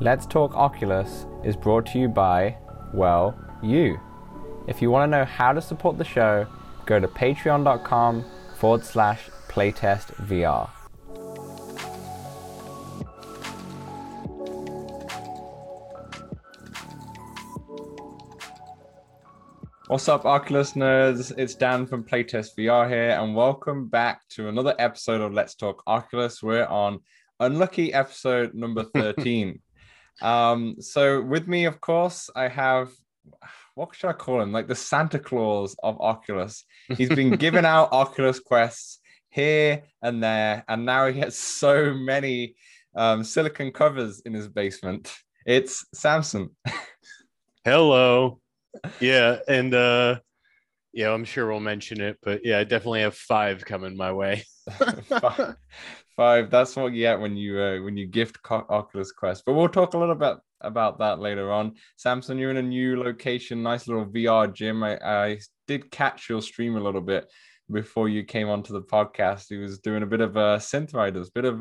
Let's Talk Oculus is brought to you by, well, you. If you want to know how to support the show, go to patreon.com/PlaytestVR. What's up, Oculus nerds? It's Dan from PlaytestVR here, and welcome back to another episode of Let's Talk Oculus. We're on unlucky episode number 13. So with me, of course, I have, what should I call him? Like the Santa Claus of Oculus. He's been giving out Oculus Quests here and there, and now he has so many silicon covers in his basement. It's Samson. Hello. Yeah, and yeah, I'm sure we'll mention it, but yeah, I definitely have 5 coming my way. Five. That's what you get when you gift Oculus Quest. But we'll talk a little bit about that later on. Samson, you're in a new location, nice little VR gym. I did catch your stream a little bit before you came onto the podcast. He was doing a bit of Synth Riders, bit of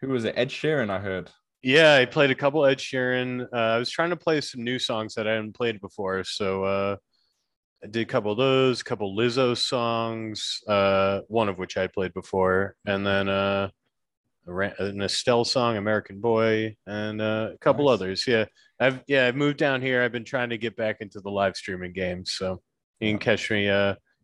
who was it? Ed Sheeran, I heard. Yeah, I played a couple Ed Sheeran. I was trying to play some new songs that I hadn't played before. So I did a couple of those, a couple Lizzo songs, one of which I played before. And then an Estelle song, American Boy, and a couple nice. Others. Yeah, I've moved down here. I've been trying to get back into the live streaming game. So you can catch me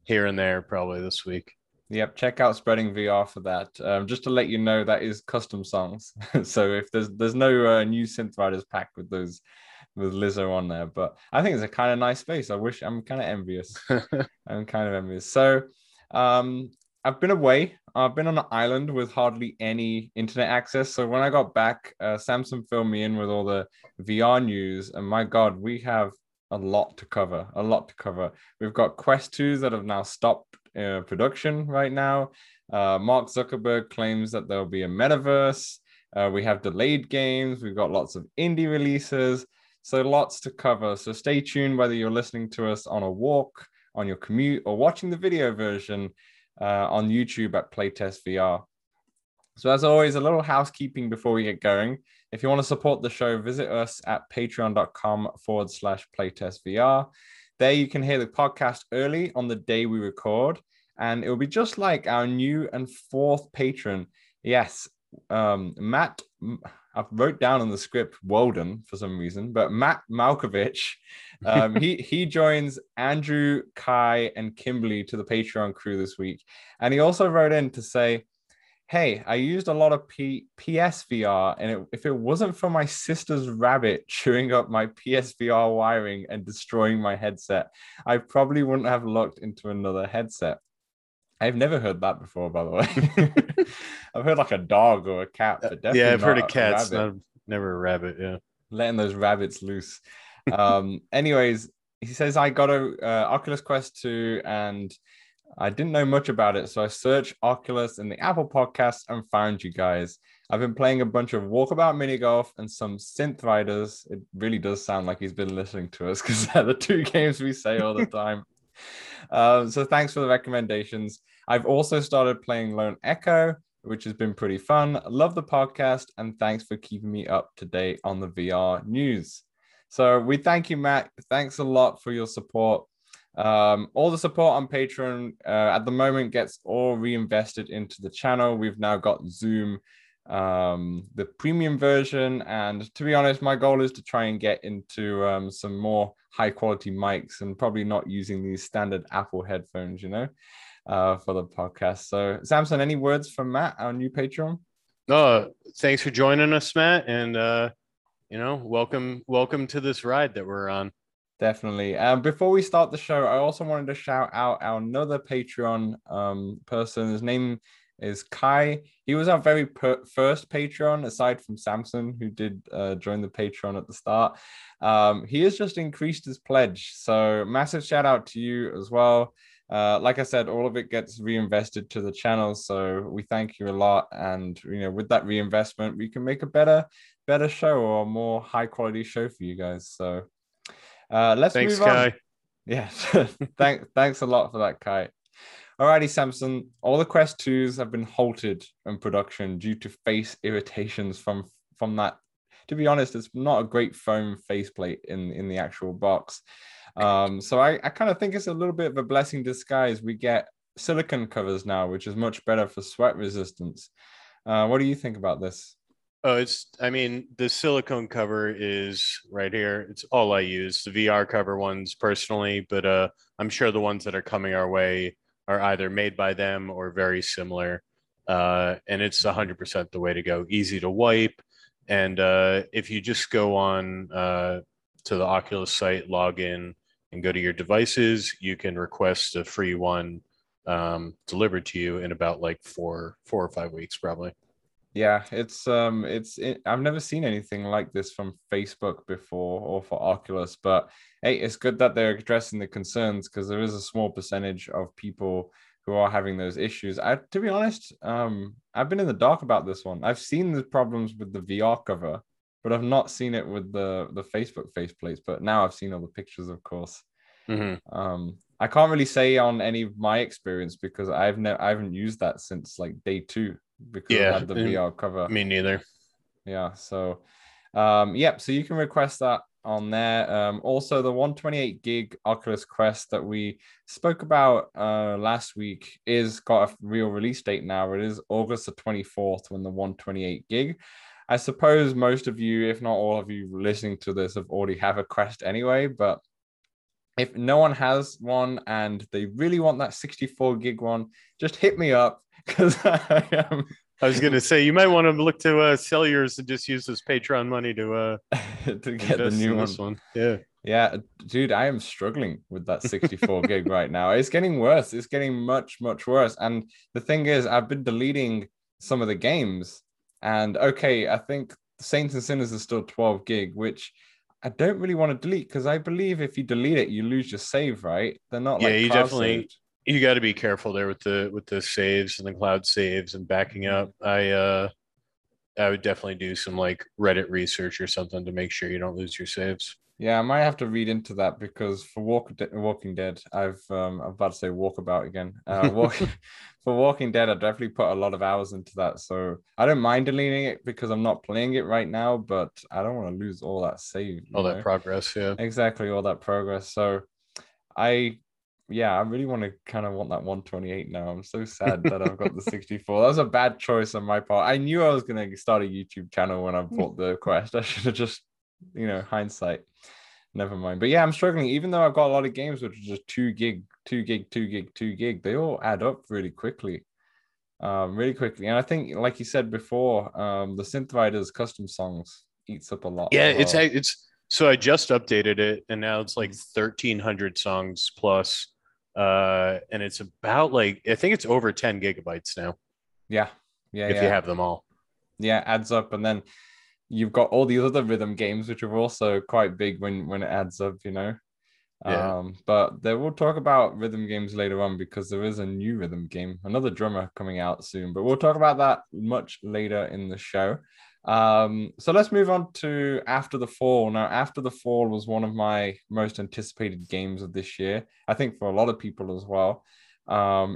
here and there probably this week. Yep, check out Spreading VR for that. Just to let you know, that is custom songs. So if there's no new Synth Riders pack with Lizzo on there, but I think it's a kind of nice space. I'm kind of envious. So I've been away. I've been on an island with hardly any internet access. So when I got back, Samson filled me in with all the VR news, and my God, we have a lot to cover. We've got Quest 2s that have now stopped production right now. Mark Zuckerberg claims that there'll be a metaverse. We have delayed games. We've got lots of indie releases. So lots to cover. So stay tuned, whether you're listening to us on a walk, on your commute, or watching the video version on YouTube at PlaytestVR. So as always, a little housekeeping before we get going. If you want to support the show, visit us at patreon.com/PlaytestVR. There you can hear the podcast early on the day we record, and it will be just like our new and fourth patron. Yes, Matt, I wrote down on the script Walden for some reason, but Matt Malkovich, he joins Andrew, Kai, and Kimberly to the Patreon crew this week. And he also wrote in to say, hey, I used a lot of PSVR, and if it wasn't for my sister's rabbit chewing up my PSVR wiring and destroying my headset, I probably wouldn't have looked into another headset. I've never heard that before, by the way. I've heard like a dog or a cat, but definitely yeah, I've heard of cats, never a rabbit. Yeah, letting those rabbits loose. Anyways, he says I got a Oculus Quest 2 and I didn't know much about it, so I searched Oculus in the Apple Podcasts and found you guys. I've been playing a bunch of Walkabout Mini Golf and some Synth Riders. It really does sound like he's been listening to us because they're the two games we say all the time. So thanks for the recommendations. I've also started playing Lone Echo, which has been pretty fun. Love the podcast, and thanks for keeping me up to date on the VR news. So we thank you, Matt. Thanks a lot for your support. All the support on Patreon at the moment gets all reinvested into the channel. We've now got Zoom, the premium version, and to be honest, my goal is to try and get into some more high quality mics and probably not using these standard Apple headphones, for the podcast. So Samson, any words from Matt, our new Patreon? Thanks for joining us, Matt, and welcome to this ride that we're on. Definitely. Before we start the show, I also wanted to shout out our another Patreon person. His name is Kai. He was our very first Patreon, aside from Samson, who did join the Patreon at the start. He has just increased his pledge. So massive shout out to you as well. Like I said, all of it gets reinvested to the channel. So we thank you a lot. And, with that reinvestment, we can make a better show or a more high quality show for you guys. So let's move on. Kai. Yeah, thanks a lot for that, Kai. Alrighty, Samson. All the Quest 2s have been halted in production due to face irritations from that to be honest, it's not a great foam faceplate in the actual box. So I kind of think it's a little bit of a blessing in disguise. We get silicone covers now, which is much better for sweat resistance. What do you think about this? Oh, it's, I mean, the silicone cover is right here. It's all I use, the VR cover ones personally, but I'm sure the ones that are coming our way are either made by them or very similar. And it's 100% the way to go. Easy to wipe. And if you just go on to the Oculus site, log in and go to your devices, you can request a free one delivered to you in about like four or five weeks, probably. Yeah, it's I've never seen anything like this from Facebook before or for Oculus, but hey, it's good that they're addressing the concerns, because there is a small percentage of people who are having those issues. To be honest, I've been in the dark about this one. I've seen the problems with the VR cover, but I've not seen it with the Facebook faceplates, but now I've seen all the pictures, of course. Mm-hmm. I can't really say on any of my experience, because I haven't used that since like day two. Because yeah, I had the VR cover. Me neither. Yeah, so so you can request that on there. Also, the 128 gig Oculus Quest that we spoke about last week is got a real release date now. It is August the 24th when the 128 gig. I suppose most of you, if not all of you listening to this, have already have a Quest anyway, but if no one has one and they really want that 64 gig one, just hit me up. Because I was going to say, you might want to look to sell yours and just use this Patreon money to to get the new one. Yeah, dude, I am struggling with that 64 gig right now. It's getting worse. It's getting much worse. And the thing is, I've been deleting some of the games. And okay, I think Saints and Sinners is still 12 gig, which I don't really want to delete, because I believe if you delete it, you lose your save, right? They're not like you definitely. Saved. You got to be careful there with the saves and the cloud saves and backing up. I would definitely do some like Reddit research or something to make sure you don't lose your saves. Yeah, I might have to read into that, because for Walking Dead, I'm about to say Walkabout again. For Walking Dead, I definitely put a lot of hours into that. So I don't mind deleting it because I'm not playing it right now, but I don't want to lose all that save. That progress, yeah. Exactly, all that progress. So I really want that 128 now. I'm so sad that I've got the 64. That was a bad choice on my part. I knew I was going to start a YouTube channel when I bought the Quest. I should have just, hindsight. Never mind. But yeah, I'm struggling. Even though I've got a lot of games which are just 2 gig, they all add up really quickly. And I think, like you said before, the Synth Riders custom songs eats up a lot. Yeah, it's so I just updated it, and now it's like 1,300 songs plus. And it's about I think it's over 10 gigabytes now. Yeah. If you have them all. Yeah, adds up. And then you've got all these other rhythm games, which are also quite big when it adds up, Yeah. But we'll talk about rhythm games later on, because there is a new rhythm game, another drummer coming out soon. But we'll talk about that much later in the show. So let's move on to After the Fall. Now, After the Fall was one of my most anticipated games of this year. I think for a lot of people as well.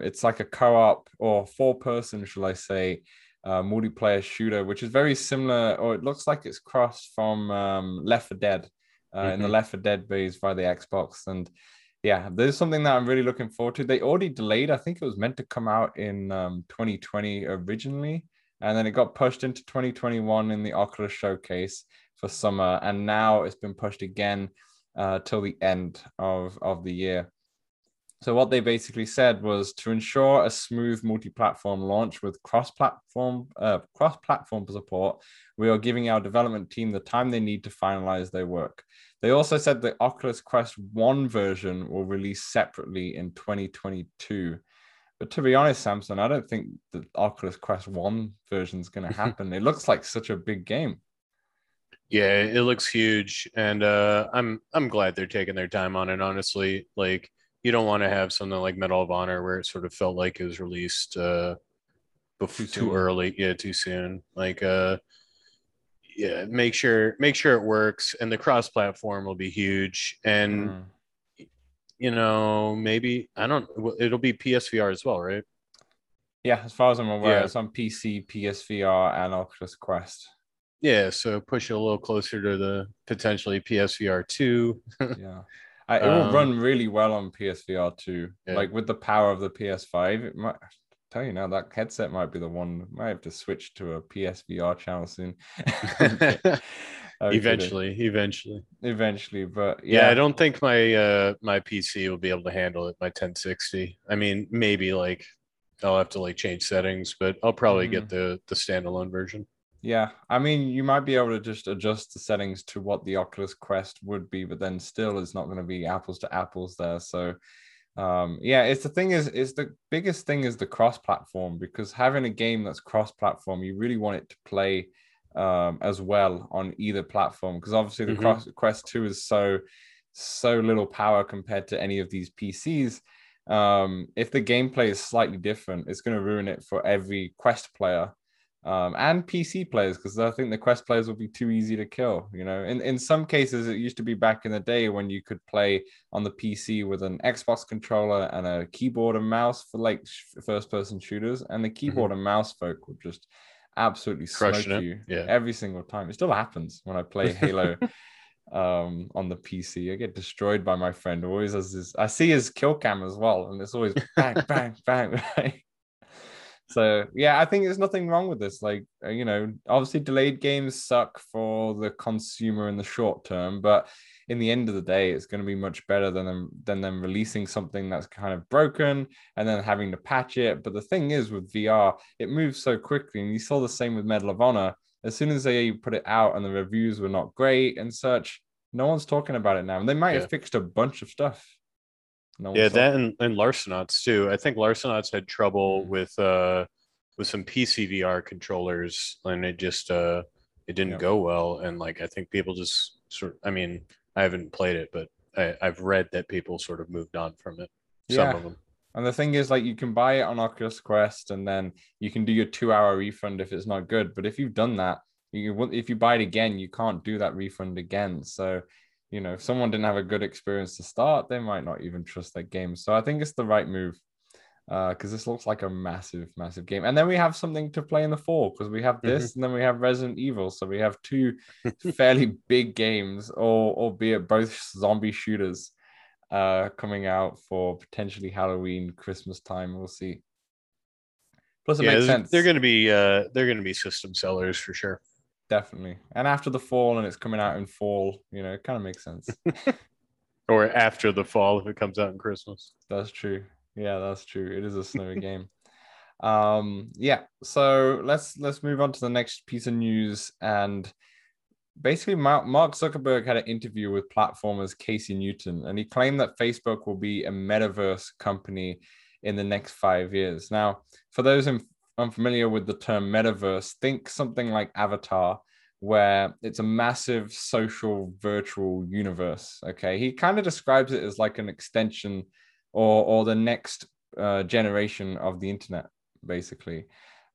It's like a co-op or four-person, shall I say, multiplayer shooter, which is very similar, or it looks like it's crossed from Left 4 Dead in the Left 4 Dead base by the Xbox. And yeah, there's something that I'm really looking forward to. They already delayed. I think it was meant to come out in 2020 originally. And then it got pushed into 2021 in the Oculus showcase for summer. And now it's been pushed again till the end of the year. So what they basically said was, to ensure a smooth multi-platform launch with cross-platform support, we are giving our development team the time they need to finalize their work. They also said the Oculus Quest 1 version will release separately in 2022. But to be honest, Samson, I don't think the Oculus Quest 1 version is going to happen. It looks like such a big game. Yeah, it looks huge. And I'm glad they're taking their time on it, honestly. Like, you don't want to have something like Medal of Honor where it sort of felt like it was released too early. Yeah, too soon. Like, make sure it works. And the cross-platform will be huge. And... it'll be PSVR as well, right? Yeah, as far as I'm aware, It's on PC, PSVR, and Oculus Quest. Yeah, so push it a little closer to the potentially PSVR 2. Yeah, it will run really well on PSVR 2. Yeah. Like with the power of the PS5, it might. Tell you now, that headset might be the one. Might have to switch to a PSVR channel soon. Eventually, but yeah, I don't think my PC will be able to handle it. My 1060. I mean, maybe like I'll have to like change settings, but I'll probably get the standalone version. Yeah, I mean, you might be able to just adjust the settings to what the Oculus Quest would be, but then still, it's not going to be apples to apples there. So. The biggest thing is the cross-platform, because having a game that's cross-platform, you really want it to play as well on either platform, because obviously the Quest 2 is so little power compared to any of these PCs. If the gameplay is slightly different, it's going to ruin it for every Quest player and PC players, because I think the Quest players will be too easy to kill. You know, in some cases, it used to be back in the day when you could play on the PC with an Xbox controller and a keyboard and mouse for like first-person shooters, and the keyboard and mouse folk would just absolutely crush you every single time. It still happens when I play Halo on the PC. I get destroyed by my friend. Always has this. I see his kill cam as well, and it's always bang, bang, bang, bang. So, yeah, I think there's nothing wrong with this. Like, you know, obviously delayed games suck for the consumer in the short term, but in the end of the day, it's going to be much better than them releasing something that's kind of broken and then having to patch it. But the thing is with VR, it moves so quickly. And you saw the same with Medal of Honor. As soon as they put it out and the reviews were not great and such, no one's talking about it now. And they might have fixed a bunch of stuff. That and Larsenauts too. I think Larsenauts had trouble with some PC VR controllers, and it just it didn't go well. And like I think people just I mean, I haven't played it, but I've read that people sort of moved on from it. Some of them. And the thing is, like, you can buy it on Oculus Quest, and then you can do your 2-hour refund if it's not good. But if you've done that, if you buy it again, you can't do that refund again. So. You know, if someone didn't have a good experience to start, they might not even trust that game. So I think it's the right move because this looks like a massive, massive game. And then we have something to play in the fall because we have this and then we have Resident Evil. So we have two fairly big games, albeit both zombie shooters coming out for potentially Halloween, Christmas time. We'll see. Plus, it makes sense. They're going to be system sellers for sure. Definitely. And After the Fall, and it's coming out in fall, you know, it kind of makes sense. Or After the Fall if it comes out in Christmas. That's true. Yeah, that's true. It is a snowy game. So let's move on to the next piece of news. And basically, Mark Zuckerberg had an interview with platformers Casey Newton, and he claimed that Facebook will be a metaverse company in the next 5 years. Now, for those unfamiliar with the term metaverse, think something like Avatar, where it's a massive social virtual universe. Okay, he kind of describes it as like an extension or the next generation of the internet, basically.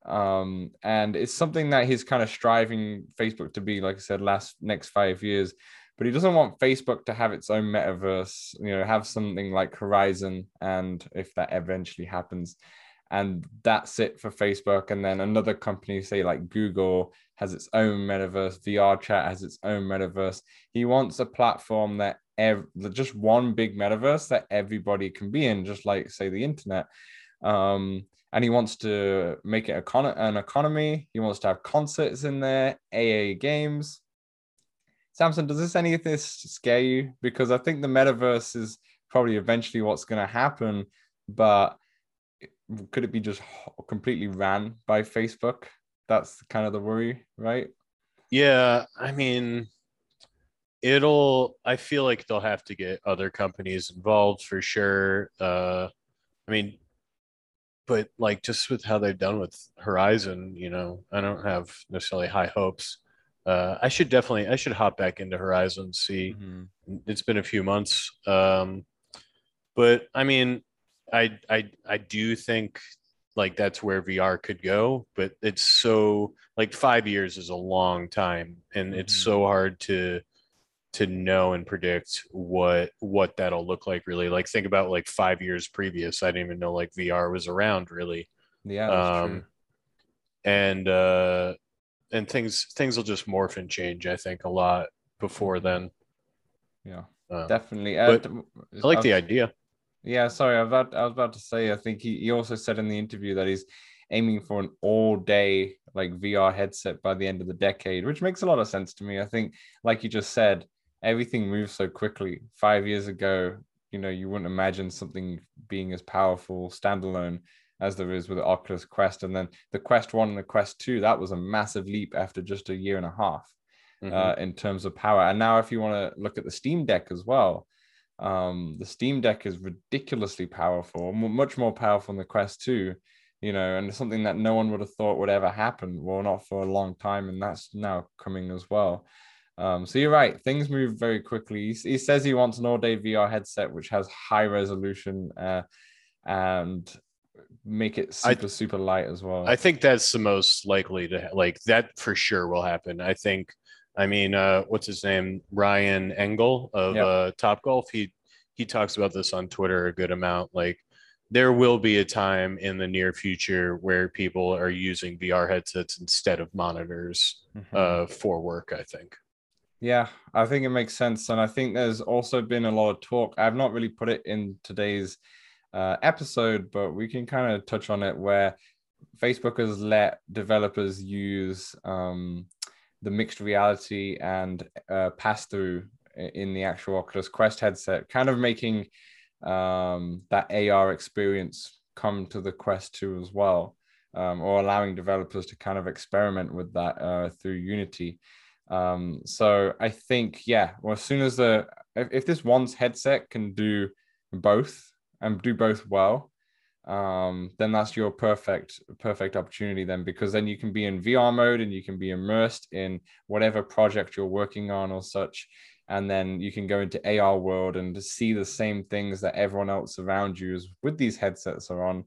And it's something that he's kind of striving Facebook to be, like I said, next 5 years. But he doesn't want Facebook to have its own metaverse, you know, have something like Horizon, and if that eventually happens. And that's it for Facebook. And then another company, say like Google, has its own metaverse. VRChat has its own metaverse. He wants a platform that just one big metaverse that everybody can be in, just like, say, the internet. And he wants to make it an economy. He wants to have concerts in there, AA games. Samson, does any of this scare you? Because I think the metaverse is probably eventually what's going to happen, but could it be just completely ran by Facebook? That's kind of the worry, right? Yeah, I mean, I feel like they'll have to get other companies involved for sure. I mean, but like just with how they've done with Horizon, you know, I don't have necessarily high hopes. I should hop back into Horizon, see. It's been a few months. But I mean, I do think like that's where VR could go, but it's so like 5 years is a long time, and it's so hard to know and predict what that'll look like really. Like think about like 5 years previous, I didn't even know like VR was around really. Yeah, that's true. And and things will just morph and change, I think, a lot before then. Yeah, definitely. I like the idea. Yeah, sorry, I was about to say, I think he also said in the interview that he's aiming for an all-day like VR headset by the end of the decade, which makes a lot of sense to me. I think, like you just said, everything moves so quickly. 5 years ago, you know, you wouldn't imagine something being as powerful standalone as there is with the Oculus Quest. And then the Quest 1 and the Quest 2, that was a massive leap after just a year and a half. Mm-hmm. In terms of power. And now if you want to look at the Steam Deck as well, the Steam Deck is ridiculously powerful, much more powerful than the Quest 2, you know, and it's something that no one would have thought would ever happen. Well, not for a long time, and that's now coming as well. So you're right, things move very quickly. He says he wants an all-day VR headset which has high resolution and make it super light as well. I think that's the most likely to that for sure will happen. I think, I mean, what's his name? Ryan Engel of Top Golf. He talks about this on Twitter a good amount. Like, there will be a time in the near future where people are using VR headsets instead of monitors for work, I think. Yeah, I think it makes sense. And I think there's also been a lot of talk. I've not really put it in today's episode, but we can kind of touch on it, where Facebook has let developers use the mixed reality and pass through in the actual Oculus Quest headset, kind of making that AR experience come to the Quest 2 as well, or allowing developers to kind of experiment with that through Unity. So I think, well, as soon as if this one's headset can do both and do both well, then that's your perfect opportunity then, because then you can be in VR mode and you can be immersed in whatever project you're working on or such, and then you can go into AR world and to see the same things that everyone else around you is with these headsets are on.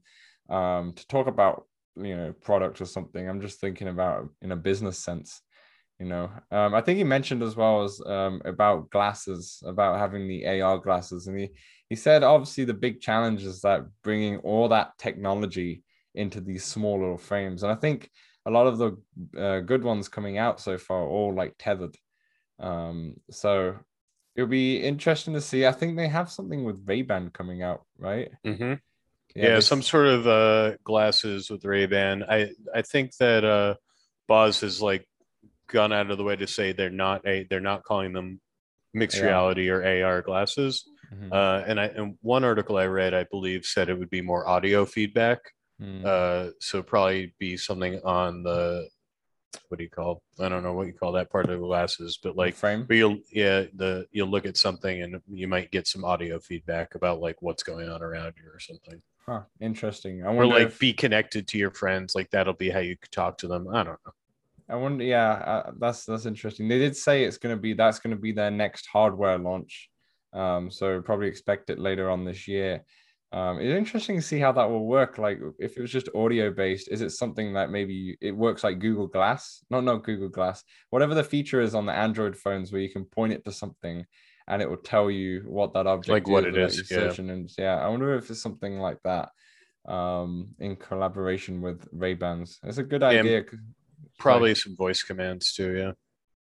To talk about, you know, product or something, I'm just thinking about in a business sense, you know. I think he mentioned as well as about glasses, about having the AR glasses, and he said, obviously, the big challenge is that bringing all that technology into these small little frames. And I think a lot of the good ones coming out so far are all like tethered. So it'll be interesting to see. I think they have something with Ray-Ban coming out, right? Mm-hmm. Yeah, some sort of glasses with Ray-Ban. I think that Boz has like gone out of the way to say they're not calling them mixed reality or AR glasses. And one article I read, I believe, said it would be more audio feedback. So probably be something on the, I don't know what you call that part of the glasses, but like frame. But you'll look at something and you might get some audio feedback about like what's going on around you or something. Huh, interesting. I wonder, or like be connected to your friends. Like that'll be how you talk to them. I don't know. I wonder. Yeah, that's interesting. They did say that's going to be their next hardware launch. So probably expect it later on this year. It's interesting to see how that will work. Like if it was just audio based, is it something that maybe it works like Google Glass? Not Google Glass. Whatever the feature is on the Android phones where you can point it to something and it will tell you what that object like is. Like what it is. I wonder if it's something like that in collaboration with Ray-Bans. It's a good idea. Probably like some voice commands too, yeah.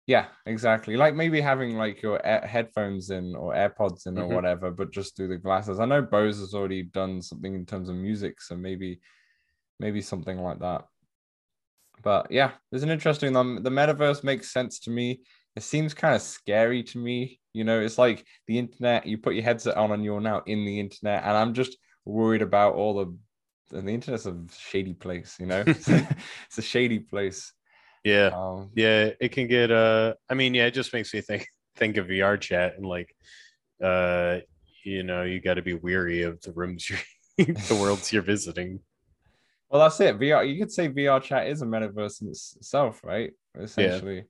Yeah, exactly. Like maybe having like your headphones in or AirPods in or whatever, but just through the glasses. I know Bose has already done something in terms of music, so maybe something like that. But yeah, there's an interesting one. The metaverse makes sense to me. It seems kind of scary to me. You know, it's like the internet. You put your headset on and you're now in the internet. And I'm just worried about the internet's a shady place, you know? It's a shady place. Yeah. It can get it just makes me think of VRChat and like you know, you got to be weary of the rooms the worlds you're visiting. Well, that's it. You could say VRChat is a metaverse in itself, right? Essentially.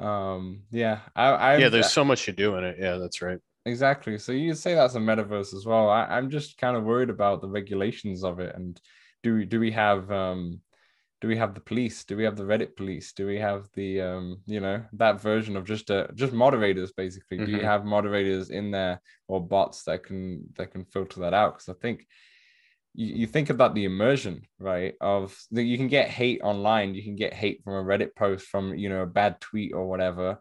Yeah. There's so much to do in it. Yeah, that's right. Exactly. So you could say that's a metaverse as well. I'm just kind of worried about the regulations of it, and do we have do we have the police? Do we have the Reddit police? Do we have the, you know, that version of just moderators, basically? Do you have moderators in there or bots that can filter that out? Because I think you think about the immersion, right? Of that, you can get hate online, you can get hate from a Reddit post, from, you know, a bad tweet or whatever.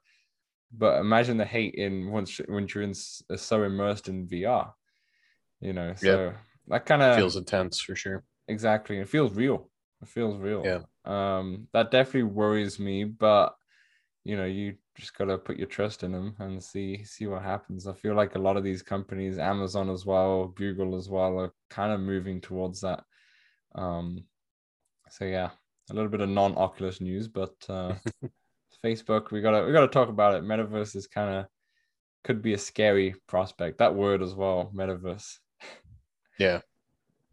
But imagine the hate in once you're in, so immersed in VR, you know. So yep. That kind of feels intense for sure. Exactly, it feels real. It feels real. Yeah. That definitely worries me, but you know, you just gotta put your trust in them and see what happens. I feel like a lot of these companies, Amazon as well, Google as well, are kind of moving towards that. So yeah, a little bit of non-Oculus news, but Facebook, we gotta talk about it. Metaverse is kind of could be a scary prospect. That word as well, metaverse. Yeah.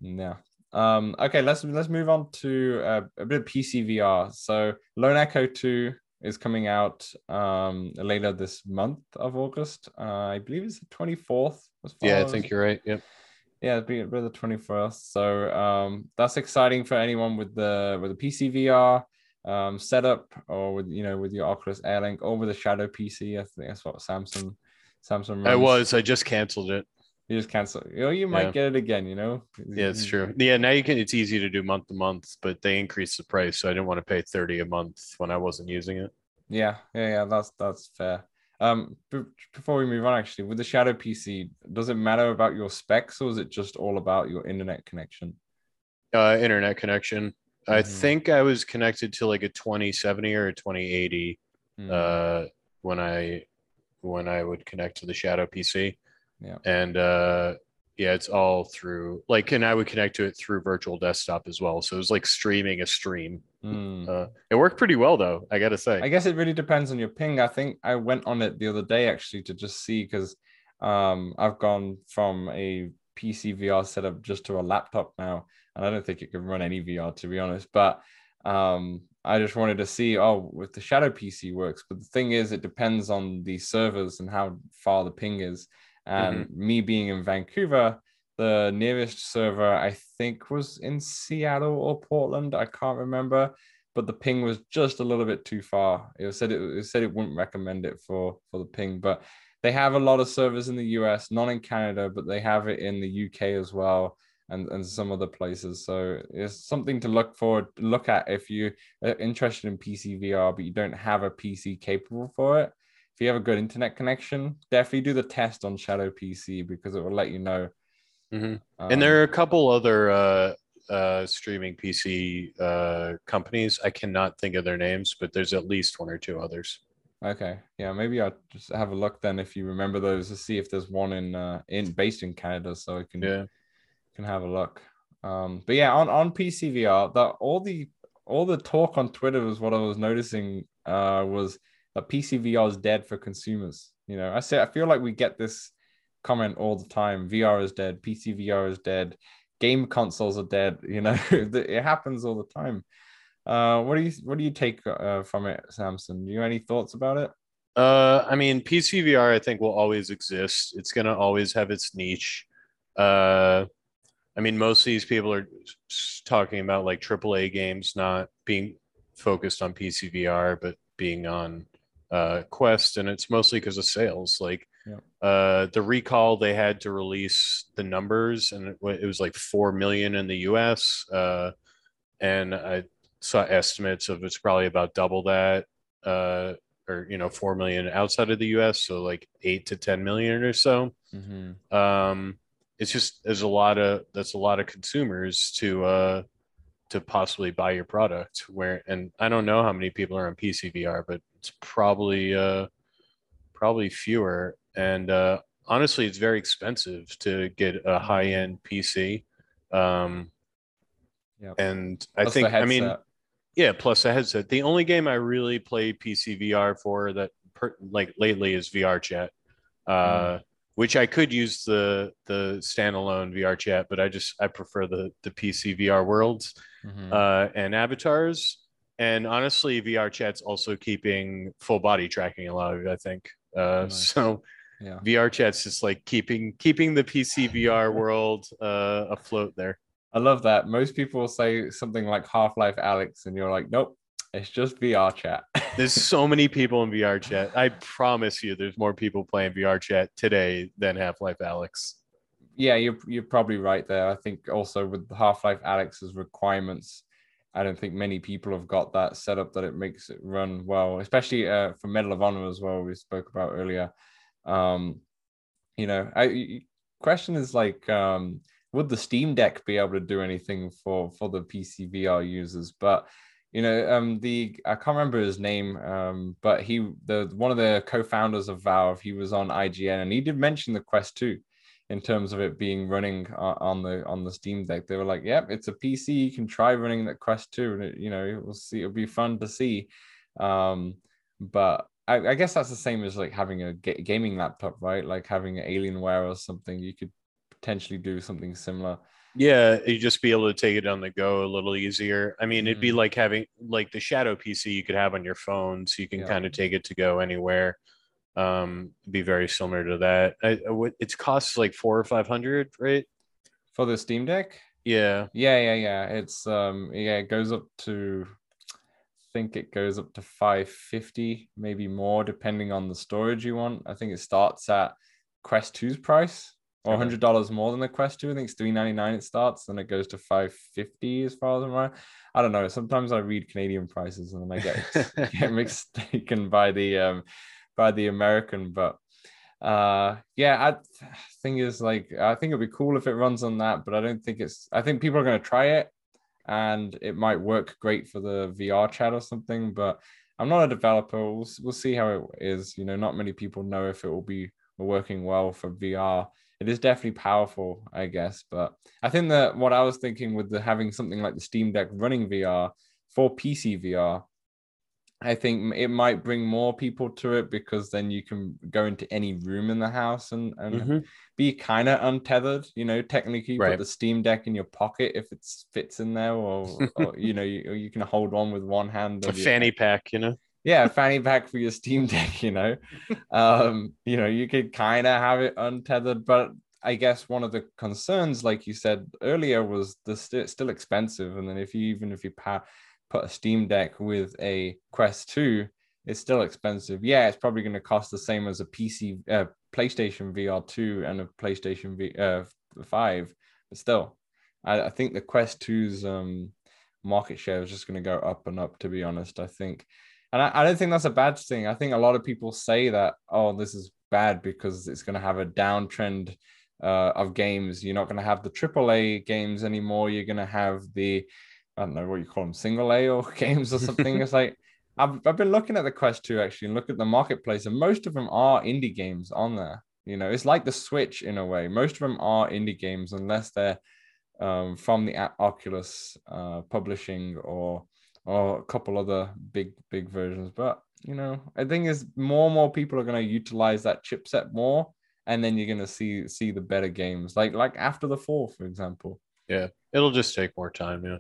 Yeah. Okay, let's move on to a bit of PC VR. So Lone Echo 2 is coming out later this month of August. I believe it's the 24th. Yeah, I think you're right. Yep. Yeah, it'd be the 21st. So that's exciting for anyone with the PC VR setup, or with your Oculus Airlink, or with a Shadow PC. I think that's what Samsung runs. I just canceled it. You just cancel. You might get it again, you know. Yeah, it's true. Yeah, now you can. It's easy to do month to month, but they increased the price, so I didn't want to pay $30 a month when I wasn't using it. Yeah. That's fair. Before we move on, actually, with the Shadow PC, does it matter about your specs, or is it just all about your internet connection? Internet connection. Mm-hmm. I think I was connected to like a 2070 or a 2080 when I would connect to the Shadow PC. Yeah. And it's all through and I would connect to it through virtual desktop as well. So it was like streaming a stream. It worked pretty well, though, I got to say. I guess it really depends on your ping. I think I went on it the other day, actually, to just see, because I've gone from a PC VR setup just to a laptop now. And I don't think it can run any VR, to be honest. But I just wanted to see, with the Shadow PC works. But the thing is, it depends on the servers and how far the ping is. And me being in Vancouver, the nearest server I think was in Seattle or Portland, I can't remember, but the ping was just a little bit too far. It said it wouldn't recommend it for the ping, but they have a lot of servers in the US, not in Canada, but they have it in the UK as well, and some other places. So it's something to look at if you're interested in PC VR, but you don't have a PC capable for it. If you have a good internet connection, definitely do the test on Shadow PC, because it will let you know. And there are a couple other streaming PC companies. I cannot think of their names, but there's at least one or two others. Okay, yeah, maybe I'll just have a look then, if you remember those, to see if there's one based in Canada, so I can have a look. But yeah, on PC VR, all the talk on Twitter was what I was noticing was that PC VR is dead for consumers. You know, I feel like we get this comment all the time: VR is dead, PC VR is dead, game consoles are dead. You know, it happens all the time. What do you take from it, Samson? Do you have any thoughts about it? I mean, PC VR, I think, will always exist. It's gonna always have its niche. I mean, most of these people are talking about like AAA games not being focused on PC VR, but being on Quest, and it's mostly because of sales. The recall, they had to release the numbers, and it was like 4 million in the US, and I saw estimates of it's probably about double that, 4 million outside of the US, so like 8 to 10 million or so. It's just, that's a lot of consumers to possibly buy your product, and I don't know how many people are on PC VR, but it's probably fewer. And honestly, it's very expensive to get a high-end PC. And I plus think, I mean, yeah, plus a headset. The only game I really play PC VR for that lately is VRChat, which I could use the standalone VRChat, but I prefer the PC VR worlds and avatars. And honestly, VRChat's also keeping full body tracking alive, I think. Nice. So yeah. VRChat's just like keeping the PC VR world afloat there. I love that. Most people say something like Half Life Alyx, and you're like, nope, it's just VRChat. There's so many people in VRChat. I promise you, there's more people playing VRChat today than Half-Life Alyx. yeah, you're probably right there. I think also with Half-Life Alyx's requirements, I don't think many people have got that set up that it makes it run well, especially for Medal of Honor as well, we spoke about earlier. You know, question is like, would the Steam Deck be able to do anything for the PC VR users? But, you know, I can't remember his name, but one of the co-founders of Valve, he was on IGN and he did mention the Quest 2. In terms of it being running on the Steam Deck, they were like, "Yep, it's a PC. You can try running that Quest 2, and we'll see. It'll be fun to see." But I guess that's the same as like having a gaming laptop, right? Like having an Alienware or something. You could potentially do something similar. Yeah, you'd just be able to take it on the go a little easier. I mean, it'd be like having like the Shadow PC you could have on your phone, so you can kind of take it to go anywhere. Be very similar to that. It's costs like 400 or 500, right, for the Steam Deck? Yeah. It's it goes up to, I think it goes up to 550, maybe more, depending on the storage you want. I think it starts at Quest 2's price, or $100 more than the Quest 2. I think it's $399 it starts, then it goes to $550 as far as I'm right. I don't know. Sometimes I read Canadian prices and then I get mistaken by the American, but thing is, like, I think it'd be cool if it runs on that, but I think people are going to try it and it might work great for the VR chat or something, but I'm not a developer. We'll see how it is. Not many people know if it will be working well for VR. It is definitely powerful, I guess, but I think that what I was thinking with having something like the Steam Deck running VR for PC VR, I think it might bring more people to it, because then you can go into any room in the house and be kind of untethered. Technically, you put the Steam Deck in your pocket if it fits in there, or you can hold one with one hand. A fanny pack for your Steam Deck. You could kind of have it untethered, but I guess one of the concerns, like you said earlier, was it's still expensive, and then put a Steam Deck with a Quest 2, it's still expensive. Yeah, it's probably going to cost the same as a PC, PlayStation VR 2 and a PlayStation 5, but still, I think the Quest 2's market share is just going to go up and up, to be honest, I think. And I don't think that's a bad thing. I think a lot of people say that, oh, this is bad because it's going to have a downtrend of games. You're not going to have the AAA games anymore. You're going to have the, I don't know what you call them, single A or games or something. It's like, I've been looking at the Quest 2 actually and look at the marketplace, and most of them are indie games on there. It's like the Switch in a way. Most of them are indie games unless they're from the Oculus publishing or a couple other big versions. But, I think is more and more people are going to utilize that chipset more, and then you're going to see the better games like After the Fall, for example. Yeah, it'll just take more time, yeah.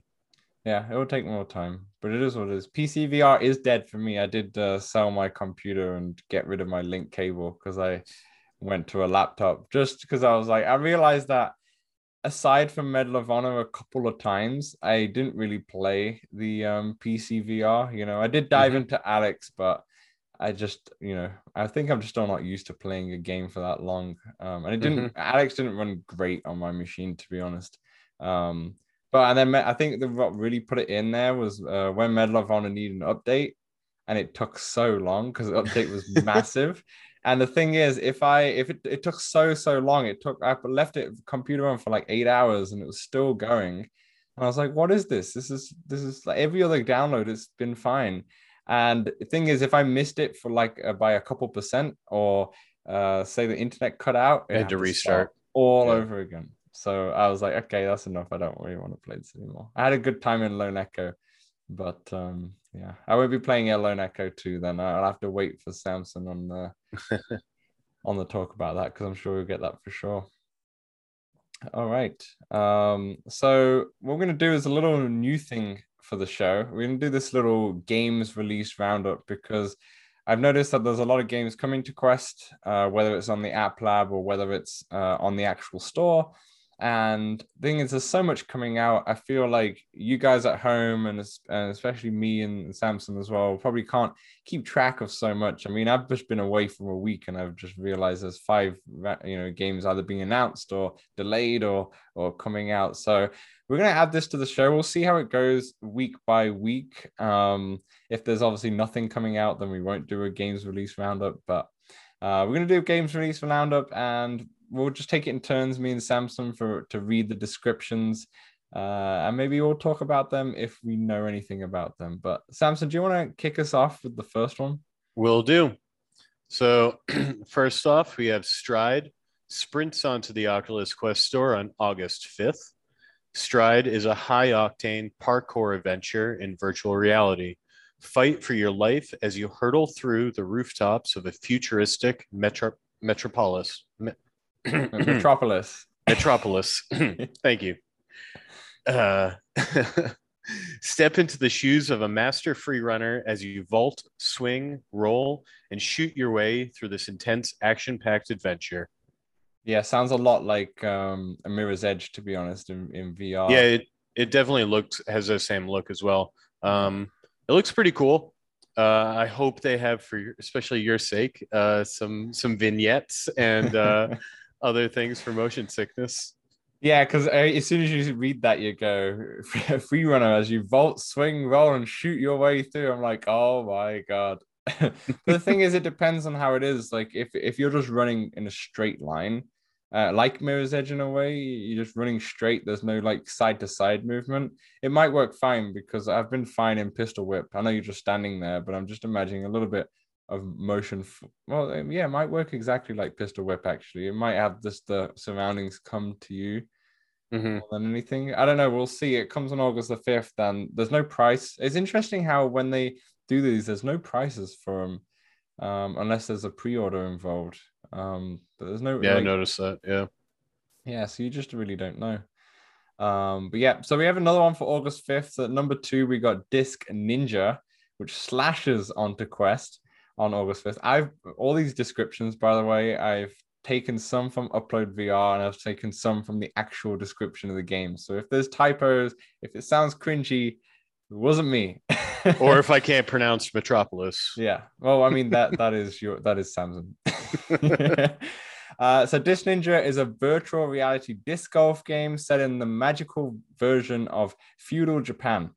Yeah, it will take more time, but it is what it is. PC VR is dead for me. I did sell my computer and get rid of my link cable because I went to a laptop, just because I was like, I realized that aside from Medal of Honor a couple of times, I didn't really play the PC VR. I did dive into Alyx, but I just, I think I'm still not used to playing a game for that long. And it didn't, Alyx didn't run great on my machine, to be honest. But and then I think what really put it in there was when Medal of Honor needed an update, and it took so long because the update was massive. And the thing is, if it took so long, I left it computer on for like 8 hours and it was still going, and I was like, what is this? This is like every other download, it's been fine. And the thing is, if I missed it for like by a couple %, or say the internet cut out, I had to restart all over again. So I was like, okay, that's enough. I don't really want to play this anymore. I had a good time in Lone Echo, but I won't be playing Lone Echo 2 then. I'll have to wait for Samson on the talk about that, because I'm sure we'll get that for sure. All right. So what we're going to do is a little new thing for the show. We're going to do this little games release roundup, because I've noticed that there's a lot of games coming to Quest, whether it's on the App Lab or whether it's on the actual store. And the thing is, there's so much coming out. I feel like you guys at home, and especially me and Samson as well, probably can't keep track of so much. I mean, I've just been away for a week and I've just realized there's 5, you know, games either being announced or delayed or coming out. So we're going to add this to the show. We'll see how it goes week by week. If there's obviously nothing coming out, then we won't do a games release roundup, but we're going to do a games release roundup, and we'll just take it in turns, me and Samson, to read the descriptions, and maybe we'll talk about them if we know anything about them. But Samson, do you want to kick us off with the first one? Will do. So first off, we have Stride sprints onto the Oculus Quest store on August 5th. Stride is a high-octane parkour adventure in virtual reality. Fight for your life as you hurtle through the rooftops of a futuristic metropolis. Thank you. Step into the shoes of a master freerunner as you vault, swing, roll, and shoot your way through this intense action-packed adventure. Yeah, sounds a lot like A Mirror's Edge, to be honest, in VR. Yeah, it definitely has the same look as well. It looks pretty cool. I hope they have, for especially your sake, some vignettes and other things for motion sickness. Yeah, because as soon as you read that, you go, freerunner as you vault, swing, roll, and shoot your way through. I'm like, oh my God. But the thing is, it depends on how it is. Like, if you're just running in a straight line, like Mirror's Edge in a way, you're just running straight, there's no like side to side movement, it might work fine, because I've been fine in Pistol Whip. I know you're just standing there, but I'm just imagining a little bit of motion. Well, yeah, it might work exactly like Pistol Whip, actually. It might have just the surroundings come to you more than anything. I don't know, we'll see. It comes on August the 5th, and there's no price. It's interesting how when they do these, there's no prices for them, unless there's a pre-order involved. But there's no, I noticed that. Yeah, so you just really don't know. But yeah, so we have another one for August 5th. At number 2, we got Disc Ninja, which slashes onto Quest on August 5th. I've all these descriptions, by the way, I've taken some from Upload VR, and I've taken some from the actual description of the game. So if there's typos, if it sounds cringy, it wasn't me. Or if I can't pronounce Metropolis. Yeah. Well, I mean, that is Samson. So Disc Ninja is a virtual reality disc golf game set in the magical version of feudal Japan.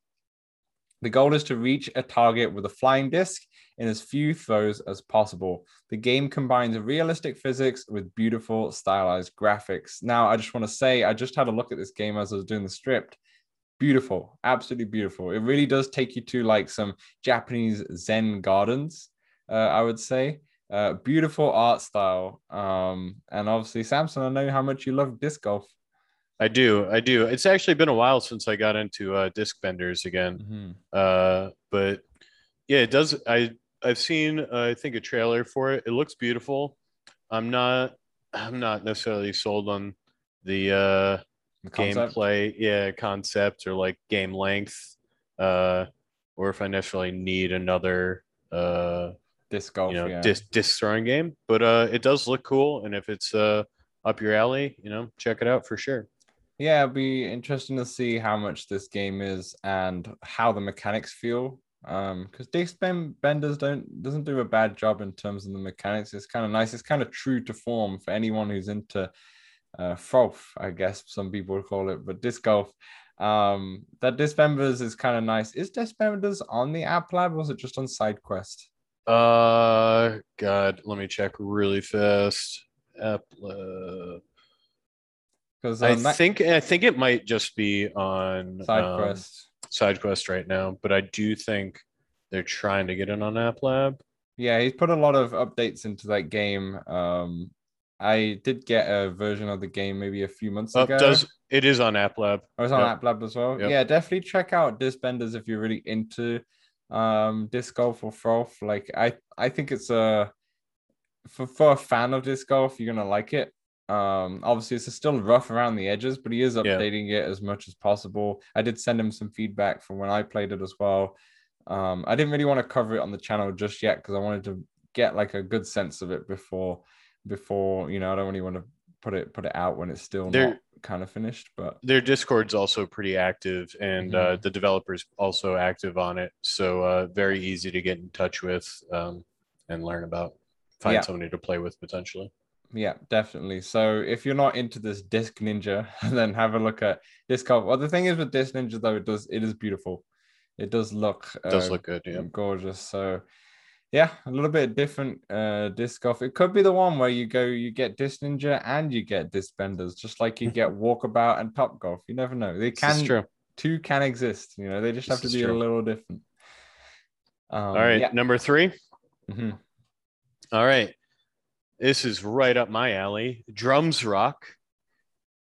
The goal is to reach a target with a flying disc in as few throws as possible. The game combines realistic physics with beautiful stylized graphics. Now, I just want to say, I just had a look at this game as I was doing the script. Beautiful, absolutely beautiful. It really does take you to like some Japanese Zen gardens, I would say. Beautiful art style. And obviously, Samson, I know how much you love disc golf. I do. It's actually been a while since I got into Disc Benders again. But yeah, it does. I've seen, I think, a trailer for it. It looks beautiful. I'm not necessarily sold on the gameplay, concept, or like game length, or if I necessarily need another disc golf, disc throwing game. But it does look cool, and if it's up your alley, check it out for sure. Yeah, it'll be interesting to see how much this game is and how the mechanics feel, because Disc Benders doesn't do a bad job in terms of the mechanics. It's kind of nice. It's kind of true to form for anyone who's into froth, I guess some people call it, but disc golf. That Disc Benders is kind of nice. Is Disc Benders on the app lab, or is it just on SideQuest? God, let me check really fast. App lab. Because I think it might just be on SideQuest right now, but I do think they're trying to get in on app lab. Yeah, he's put a lot of updates into that game. I did get a version of the game maybe a few months ago. It is on App Lab. Oh, it's on App Lab as well. Yep. Yeah, definitely check out Disc Benders if you're really into disc golf or froth. Like I think it's for a fan of disc golf, you're gonna like it. Obviously it's still rough around the edges, but he is updating it as much as possible. I did send him some feedback from when I played it as well. I didn't really want to cover it on the channel just yet because I wanted to get like a good sense of it before I don't really want to put it out when it's still not kind of finished. But their Discord's also pretty active, and the developer's also active on it, so very easy to get in touch with and learn about, find somebody to play with potentially. Yeah, definitely. So if you're not into this Disc Ninja, then have a look at Disc Golf. Well, the thing is with Disc Ninja though, it is beautiful. It does look good, yeah, gorgeous. So yeah, a little bit different Disc Golf. It could be the one where you get Disc Ninja and you get Disc Benders, just like you get Walkabout and Top Golf. You never know. Two can exist. You know, they just have to be a little different. All right, number three. Mm-hmm. All right. This is right up my alley. Drums Rock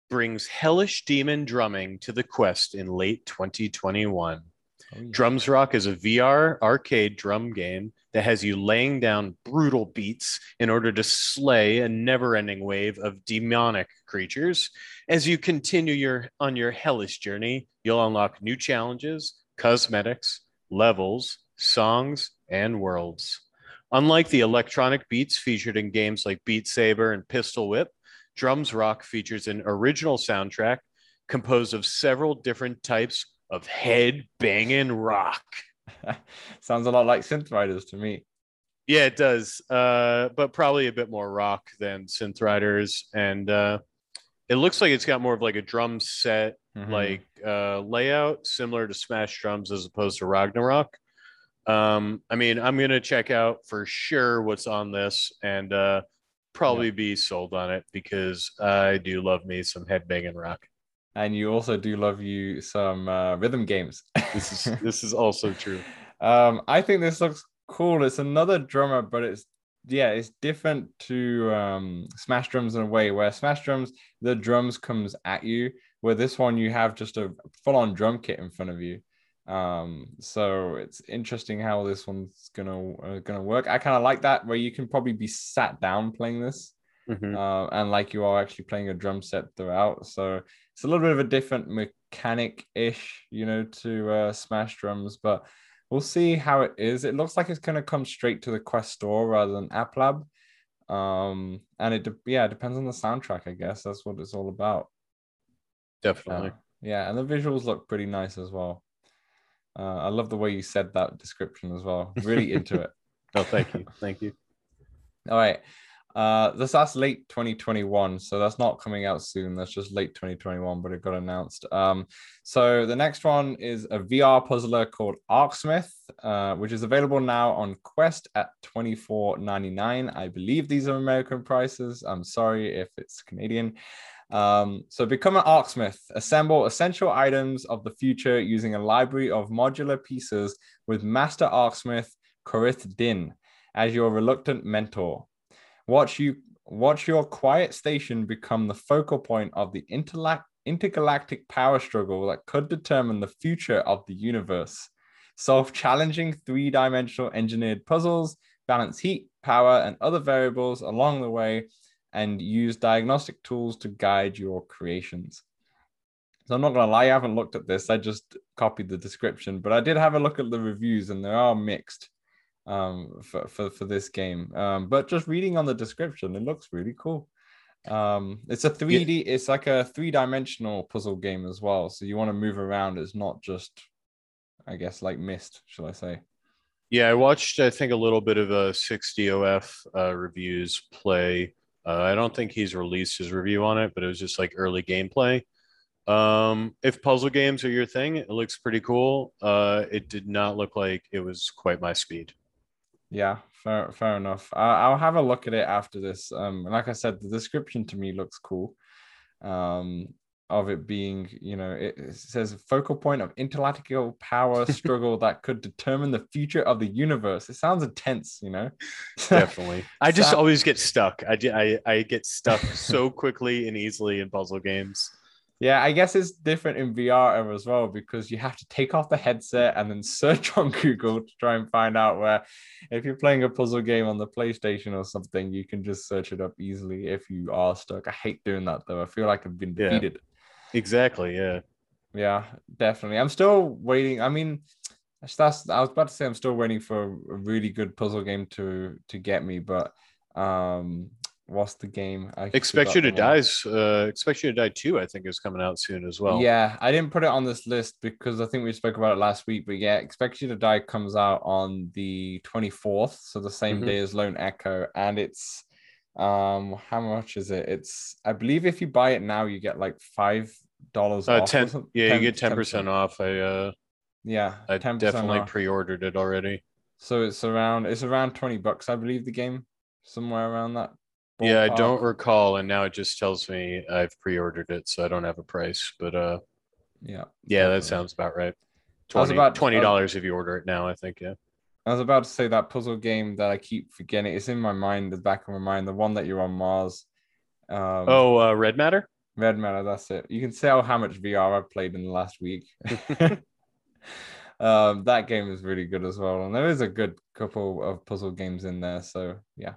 brings hellish demon drumming to the Quest in late 2021. Oh, yeah. Drums Rock is a VR arcade drum game that has you laying down brutal beats in order to slay a never-ending wave of demonic creatures. As you continue on your hellish journey, you'll unlock new challenges, cosmetics, levels, songs, and worlds. Unlike the electronic beats featured in games like Beat Saber and Pistol Whip, Drums Rock features an original soundtrack composed of several different types of head-banging rock. Sounds a lot like Synth Riders to me. Yeah, it does, but probably a bit more rock than Synth Riders. And it looks like it's got more of like a drum set, like layout, similar to Smash Drums as opposed to Ragnarok. I mean, I'm gonna check out for sure what's on this, and probably be sold on it, because I do love me some headbanging rock. And you also do love you some rhythm games. This is also true. I think this looks cool. It's another drummer, but it's different to Smash Drums in a way, where Smash Drums the drums comes at you, where this one you have just a full-on drum kit in front of you. So it's interesting how this one's gonna work. I kind of like that, where you can probably be sat down playing this, and like you are actually playing a drum set throughout. So it's a little bit of a different mechanic-ish, you know, to Smash Drums, but we'll see how it is. It looks like it's gonna come straight to the Quest Store rather than App Lab, and it depends on the soundtrack, I guess. That's what it's all about. Definitely. And the visuals look pretty nice as well. I love the way you said that description as well. Really into it. Oh, thank you. All right. That's late 2021. So that's not coming out soon. That's just late 2021, but it got announced. So the next one is a VR puzzler called ArcSmith, which is available now on Quest at $24.99. I believe these are American prices. I'm sorry if it's Canadian. So become an ArcSmith, assemble essential items of the future using a library of modular pieces with Master ArcSmith Karith Din as your reluctant mentor. Watch your quiet station become the focal point of the intergalactic power struggle that could determine the future of the universe. Solve challenging three-dimensional engineered puzzles, balance heat, power, and other variables along the way, and use diagnostic tools to guide your creations. So I'm not gonna lie, I haven't looked at this. I just copied the description, but I did have a look at the reviews, and they are mixed for this game. But just reading on the description, it looks really cool. It's a 3D, it's like a three-dimensional puzzle game as well. So you wanna move around. It's not just, I guess, like Myst, shall I say. Yeah, I watched, I think, a little bit of a 6DOF reviews play. I don't think he's released his review on it, but it was just like early gameplay. If puzzle games are your thing, it looks pretty cool. It did not look like it was quite my speed. Yeah, fair enough. I'll have a look at it after this. Like I said, the description to me looks cool. Of it being, you know, it says focal point of intellectual power struggle that could determine the future of the universe. It sounds intense, you know. Definitely. I just always get stuck. I get stuck so quickly and easily in puzzle games. Yeah, I guess it's different in VR as well, because you have to take off the headset and then search on Google to try and find out where. If you're playing a puzzle game on the PlayStation or something, you can just search it up easily if you are stuck. I hate doing that though. I feel like I've been defeated. Exactly. Yeah, definitely. I'm still waiting. I mean, I was about to say I'm still waiting for a really good puzzle game to get me, but What's the game? Expect You to Die. Expect You to Die 2, I think, is coming out soon as well. Yeah, I didn't put it on this list because I think we spoke about it last week. But yeah, Expect You to Die comes out on the 24th, so the same day as Lone Echo, and it's how much is it? It's, I believe, if you buy it now, you get like $5 off. 10, yeah, 10, you get 10% off. I definitely pre-ordered it already. So it's around $20, I believe, the game, somewhere around that. Yeah, I don't recall, and now it just tells me I've pre-ordered it, so I don't have a price. But yeah, that sounds about right. $20 if you order it now, I think. Yeah, I was about to say that puzzle game that I keep forgetting. It's in my mind, the back of my mind, the one that you're on Mars. Red Matter. Red Matter, that's it. You can tell how much VR I've played in the last week. That game is really good as well, and there is a good couple of puzzle games in there. So yeah.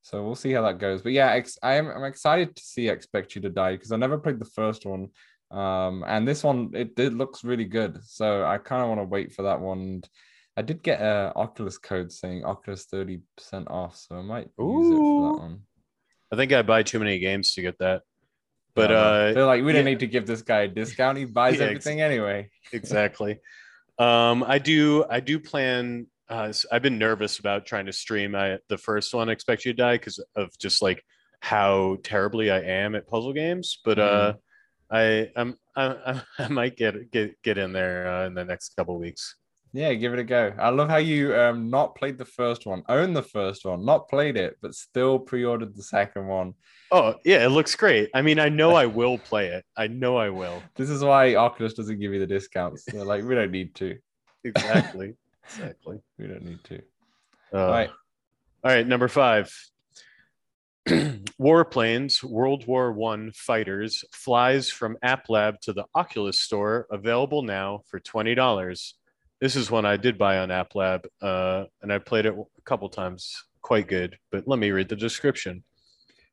So we'll see how that goes. But yeah, I'm excited to see Expect You to Die because I never played the first one. And this one, it looks really good. So I kind of want to wait for that one. And I did get an Oculus code saying Oculus 30% off. So I might use it for that one. I think I buy too many games to get that. But they're like, we don't need to give this guy a discount. He buys everything anyway. Exactly. I do plan... I've been nervous about trying to stream the first one, Expect You to Die, because of just like how terribly I am at puzzle games. But I might get in there in the next couple of weeks. Yeah, give it a go. I love how you not played the first one, owned the first one, not played it, but still pre-ordered the second one. Oh yeah, it looks great. I mean, I know I will play it. I know I will. This is why Oculus doesn't give you the discounts. They're like, we don't need to. Exactly. Exactly. We don't need to. All right. Number 5. Warplanes World War I fighters flies from App Lab to the Oculus Store. Available now for $20. This is one I did buy on App Lab, and I played it a couple times. Quite good. But let me read the description.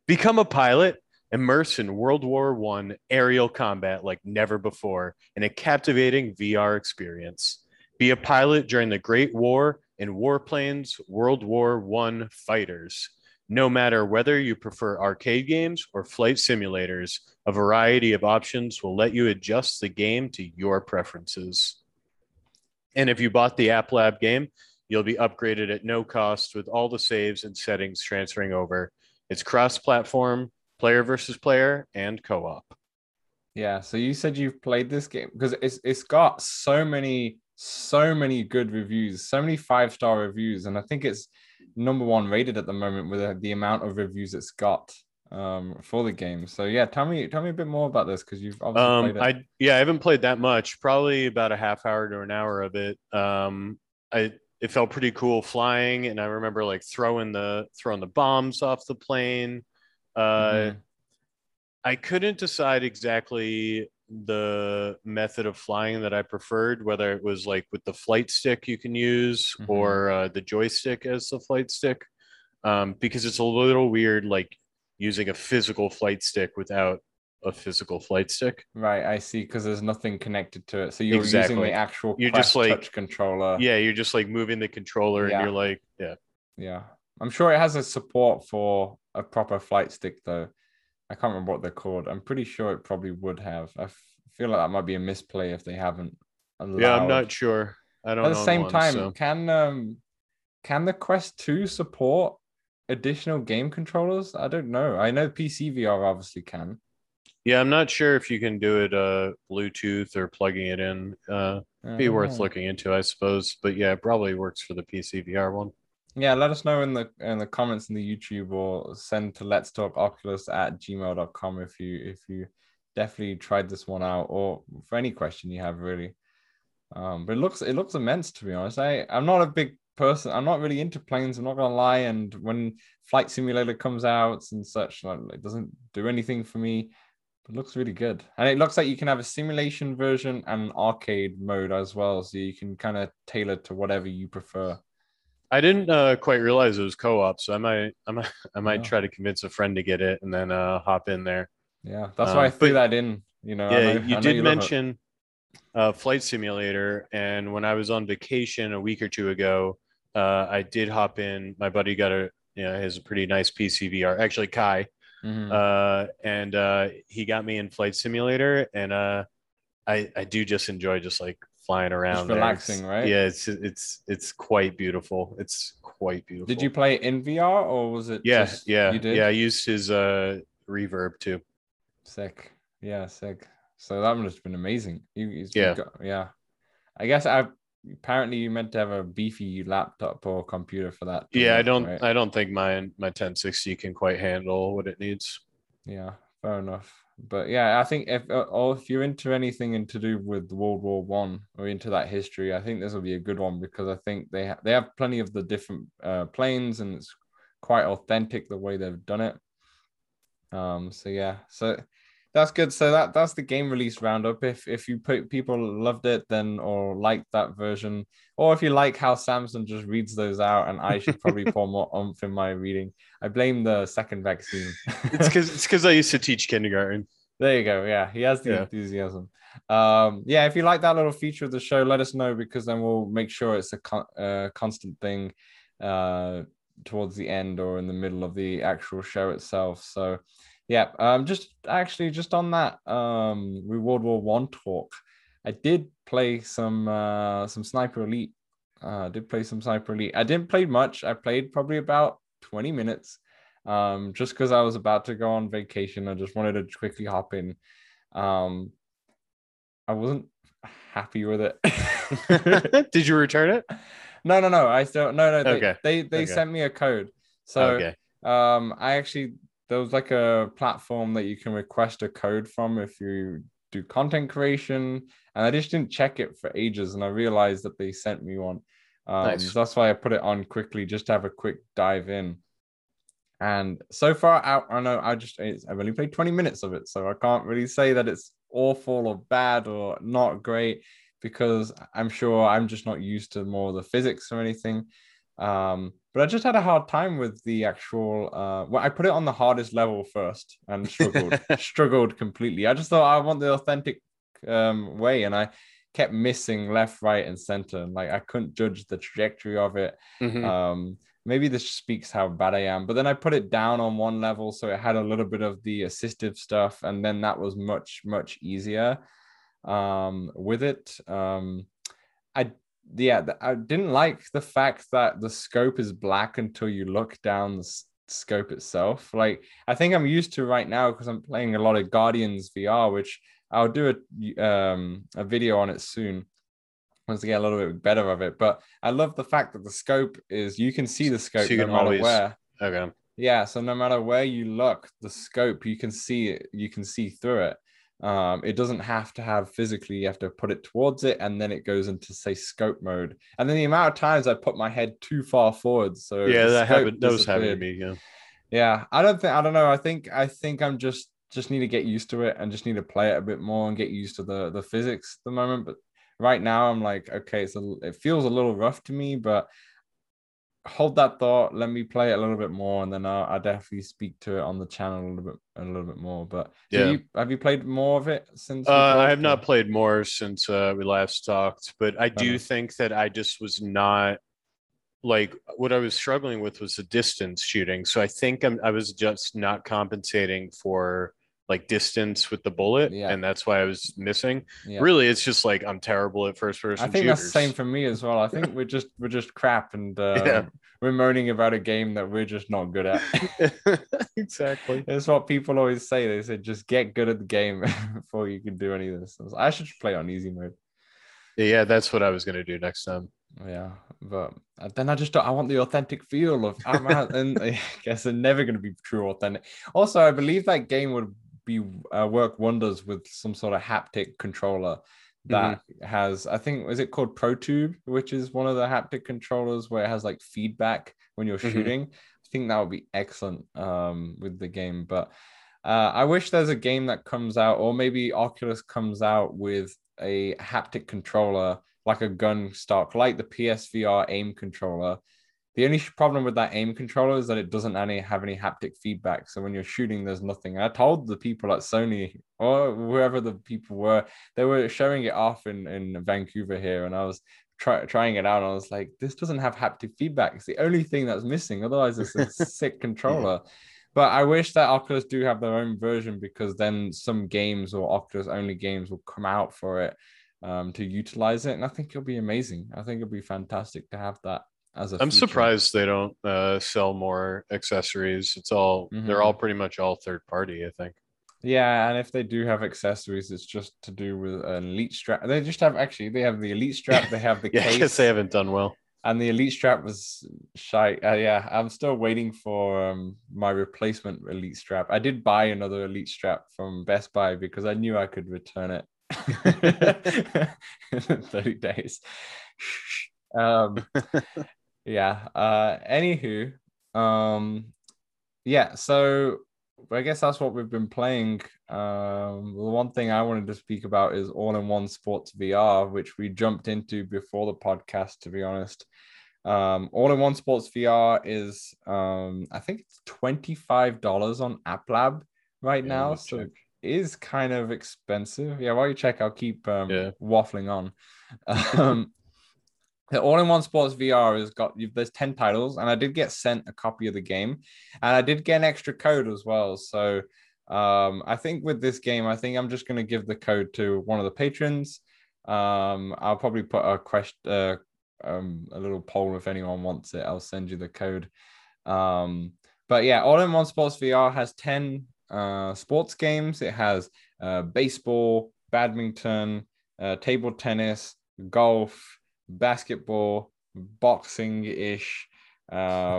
Become a pilot. Immerse in World War I aerial combat like never before in a captivating VR experience. Be a pilot during the Great War in Warplanes World War I fighters. No matter whether you prefer arcade games or flight simulators, a variety of options will let you adjust the game to your preferences. And if you bought the App Lab game, you'll be upgraded at no cost with all the saves and settings transferring over. It's cross-platform, player versus player, and co-op. Yeah, so you said you've played this game because it's got so many good reviews, so many 5-star reviews, and I think it's #1 rated at the moment with the amount of reviews it's got for the game. So yeah, tell me a bit more about this because you've obviously played it. I haven't played that much, probably about a half hour to an hour of it. It felt pretty cool flying, and I remember like throwing the bombs off the plane. I couldn't decide exactly the method of flying that I preferred, whether it was like with the flight stick you can use or the joystick as the flight stick, because it's a little weird like using a physical flight stick without a physical flight stick. Right, I see, because there's nothing connected to it, so you're using the actual touch controller. Yeah, you're just like moving the controller, and you're like, yeah. I'm sure it has a support for a proper flight stick though. I can't remember what they're called. I'm pretty sure it probably would have. I feel like that might be a misplay if they haven't allowed. Yeah, I'm not sure. I don't know. At the same time, can the Quest 2 support additional game controllers? I don't know. I know PC VR obviously can. Yeah, I'm not sure if you can do it Bluetooth or plugging it in. Be worth looking into, I suppose. But yeah, it probably works for the PC VR one. Yeah, let us know in the comments in the YouTube, or send to letstalkoculus@gmail.com if you definitely tried this one out, or for any question you have really. But it looks immense, to be honest. I'm not a big person. I'm not really into planes, I'm not gonna lie. And when Flight Simulator comes out and such, it doesn't do anything for me. But it looks really good, and it looks like you can have a simulation version and an arcade mode as well, so you can kind of tailor to whatever you prefer. I didn't quite realize it was co-op, so I might try to convince a friend to get it and then hop in there. Yeah, that's why I threw that in. You know, yeah, you did mention Flight Simulator, and when I was on vacation a week or two ago, I did hop in. My buddy got a Yeah, he has a pretty nice PC VR. Actually, Kai. Mm-hmm. And he got me in Flight Simulator, and I do just enjoy just like flying around. Just relaxing, there. Right? Yeah, it's quite beautiful. It's quite beautiful. Did you play in VR or was it? Yeah, just, yeah, you did? Yeah. I used his reverb too. Sick. Yeah, sick. So that must have been amazing. Yeah. I guess apparently you meant to have a beefy laptop or computer for that. Yeah, I don't think my 1060 can quite handle what it needs. Yeah, fair enough. But yeah, I think if you're into anything to do with World War I or into that history, I think this will be a good one, because I think they have plenty of the different planes, and it's quite authentic the way they've done it. So yeah, so that's good. So that's the game release roundup. If you put people loved it then, or liked that version, or if you like how Samson just reads those out, and I should probably pour more oomph in my reading. I blame the second vaccine. It's because I used to teach kindergarten. There you go. Yeah, he has the enthusiasm. Yeah, if you like that little feature of the show, let us know, because then we'll make sure it's a constant thing towards the end or in the middle of the actual show itself. So yeah, just on that World War I talk, I did play some Sniper Elite. I didn't play much. I played probably about 20 minutes just because I was about to go on vacation. I just wanted to quickly hop in. I wasn't happy with it. Did you return it? No. I still no. They sent me a code. So there was like a platform that you can request a code from if you do content creation. And I just didn't check it for ages, and I realized that they sent me one. Nice. So that's why I put it on quickly, just to have a quick dive in. And so far, I've only played 20 minutes of it, so I can't really say that it's awful or bad or not great, because I'm sure I'm just not used to more of the physics or anything. But I just had a hard time with the actual, I put it on the hardest level first and struggled completely. I just thought I want the authentic way, and I kept missing left, right, and center. And like, I couldn't judge the trajectory of it. Mm-hmm. Maybe this speaks how bad I am, but then I put it down on one level, so it had a little bit of the assistive stuff, and then that was much, much easier. With it. I didn't like the fact that the scope is black until you look down the scope itself. Like, I think I'm used to right now, because I'm playing a lot of Guardians VR, which I'll do a video on it soon once I get a little bit better of it. But I love the fact that the scope is, you can see the scope, so you can always, where. Okay. Yeah. So no matter where you look, the scope, you can see it, you can see through it. It doesn't have to have physically, you have to put it towards it, and then it goes into, say, scope mode. And then the amount of times I put my head too far forward, so yeah, that happened. Those happened to me. Yeah. I don't know. I think I'm just need to get used to it, and just need to play it a bit more and get used to the physics at the moment. But right now I'm like, okay, so it feels a little rough to me, but hold that thought. Let me play it a little bit more, and then I'll definitely speak to it on the channel a little bit more. But yeah, have you played more of it since? I have not played more since we last talked, but I do think that I just was not like, what I was struggling with was the distance shooting. So I think I was just not compensating for like distance with the bullet, and that's why I was missing. Really, it's just like I'm terrible at first person shooters. I think that's the same for me as well. I think we're just crap, and we're moaning about a game that we're just not good at. Exactly. That's what people always say. They said just get good at the game before you can do any of this. I should play on easy mode. Yeah, that's what I was going to do next time. Yeah, but then I just don't, I want the authentic feel of I'm out, and I guess they're never going to be true authentic. Also, I believe that game would be work wonders with some sort of haptic controller that has, I think, is it called ProTube, which is one of the haptic controllers where it has like feedback when you're shooting. I think that would be excellent with the game. But I wish there's a game that comes out, or maybe Oculus comes out with a haptic controller, like a gun stock, like the PSVR aim controller. The only problem with that aim controller is that it doesn't have any haptic feedback. So when you're shooting, there's nothing. I told the people at Sony, or whoever the people were, they were showing it off in Vancouver here, and I was trying it out, and I was like, this doesn't have haptic feedback. It's the only thing that's missing. Otherwise, it's a sick controller. Yeah. But I wish that Oculus do have their own version, because then some games or Oculus only games will come out for it to utilize it. And I think it'll be amazing. I think it'll be fantastic to have that as a feature. Surprised they don't sell more accessories. It's all they're all pretty much all third party, I think. Yeah, and if they do have accessories, it's just to do with an elite strap. They just have they have the elite strap, they have the case. Yes, they haven't done well. And the elite strap was shy. Yeah, I'm still waiting for my replacement elite strap. I did buy another elite strap from Best Buy because I knew I could return it in 30 days. Yeah. Anywho, yeah. So I guess that's what we've been playing. The one thing I wanted to speak about is All-in-One Sports VR, which we jumped into before the podcast, to be honest. All-in-One Sports VR is, I think it's $25 on AppLab right now. So it is kind of expensive. Yeah, while you check, I'll keep waffling on. The All-in-One Sports VR has got, there's 10 titles, and I did get sent a copy of the game, and I did get an extra code as well. So I think with this game, I think I'm just going to give the code to one of the patrons. I'll probably put a question, a little poll if anyone wants it. I'll send you the code. But yeah, All-in-One Sports VR has 10 sports games. It has baseball, badminton, table tennis, golf, basketball, boxing-ish. Spoke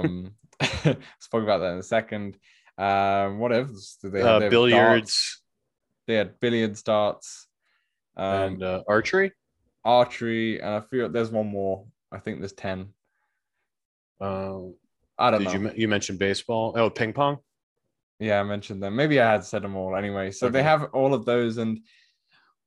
about that in a second. What else do they have? Billiards. They had billiards, darts, and archery, and I feel there's one more. I think there's 10. I don't know. You mentioned baseball. Oh, ping pong. Yeah, I mentioned them. Maybe I had said them all anyway. So okay. They have all of those, and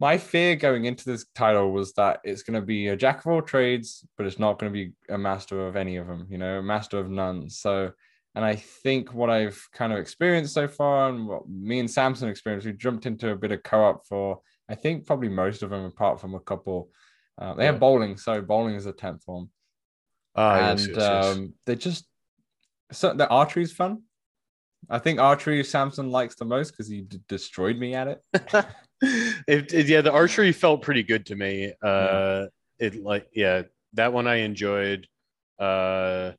my fear going into this title was that it's going to be a jack of all trades, but it's not going to be a master of any of them, you know, a master of none. So, and I think what I've kind of experienced so far, and what me and Samson experienced, we jumped into a bit of co-op for, I think, probably most of them, apart from a couple. They have bowling. So bowling is a 10th one. And yes. They just, so the archery is fun. I think archery Samson likes the most because he destroyed me at it. The archery felt pretty good to me. That one I enjoyed. Baseball,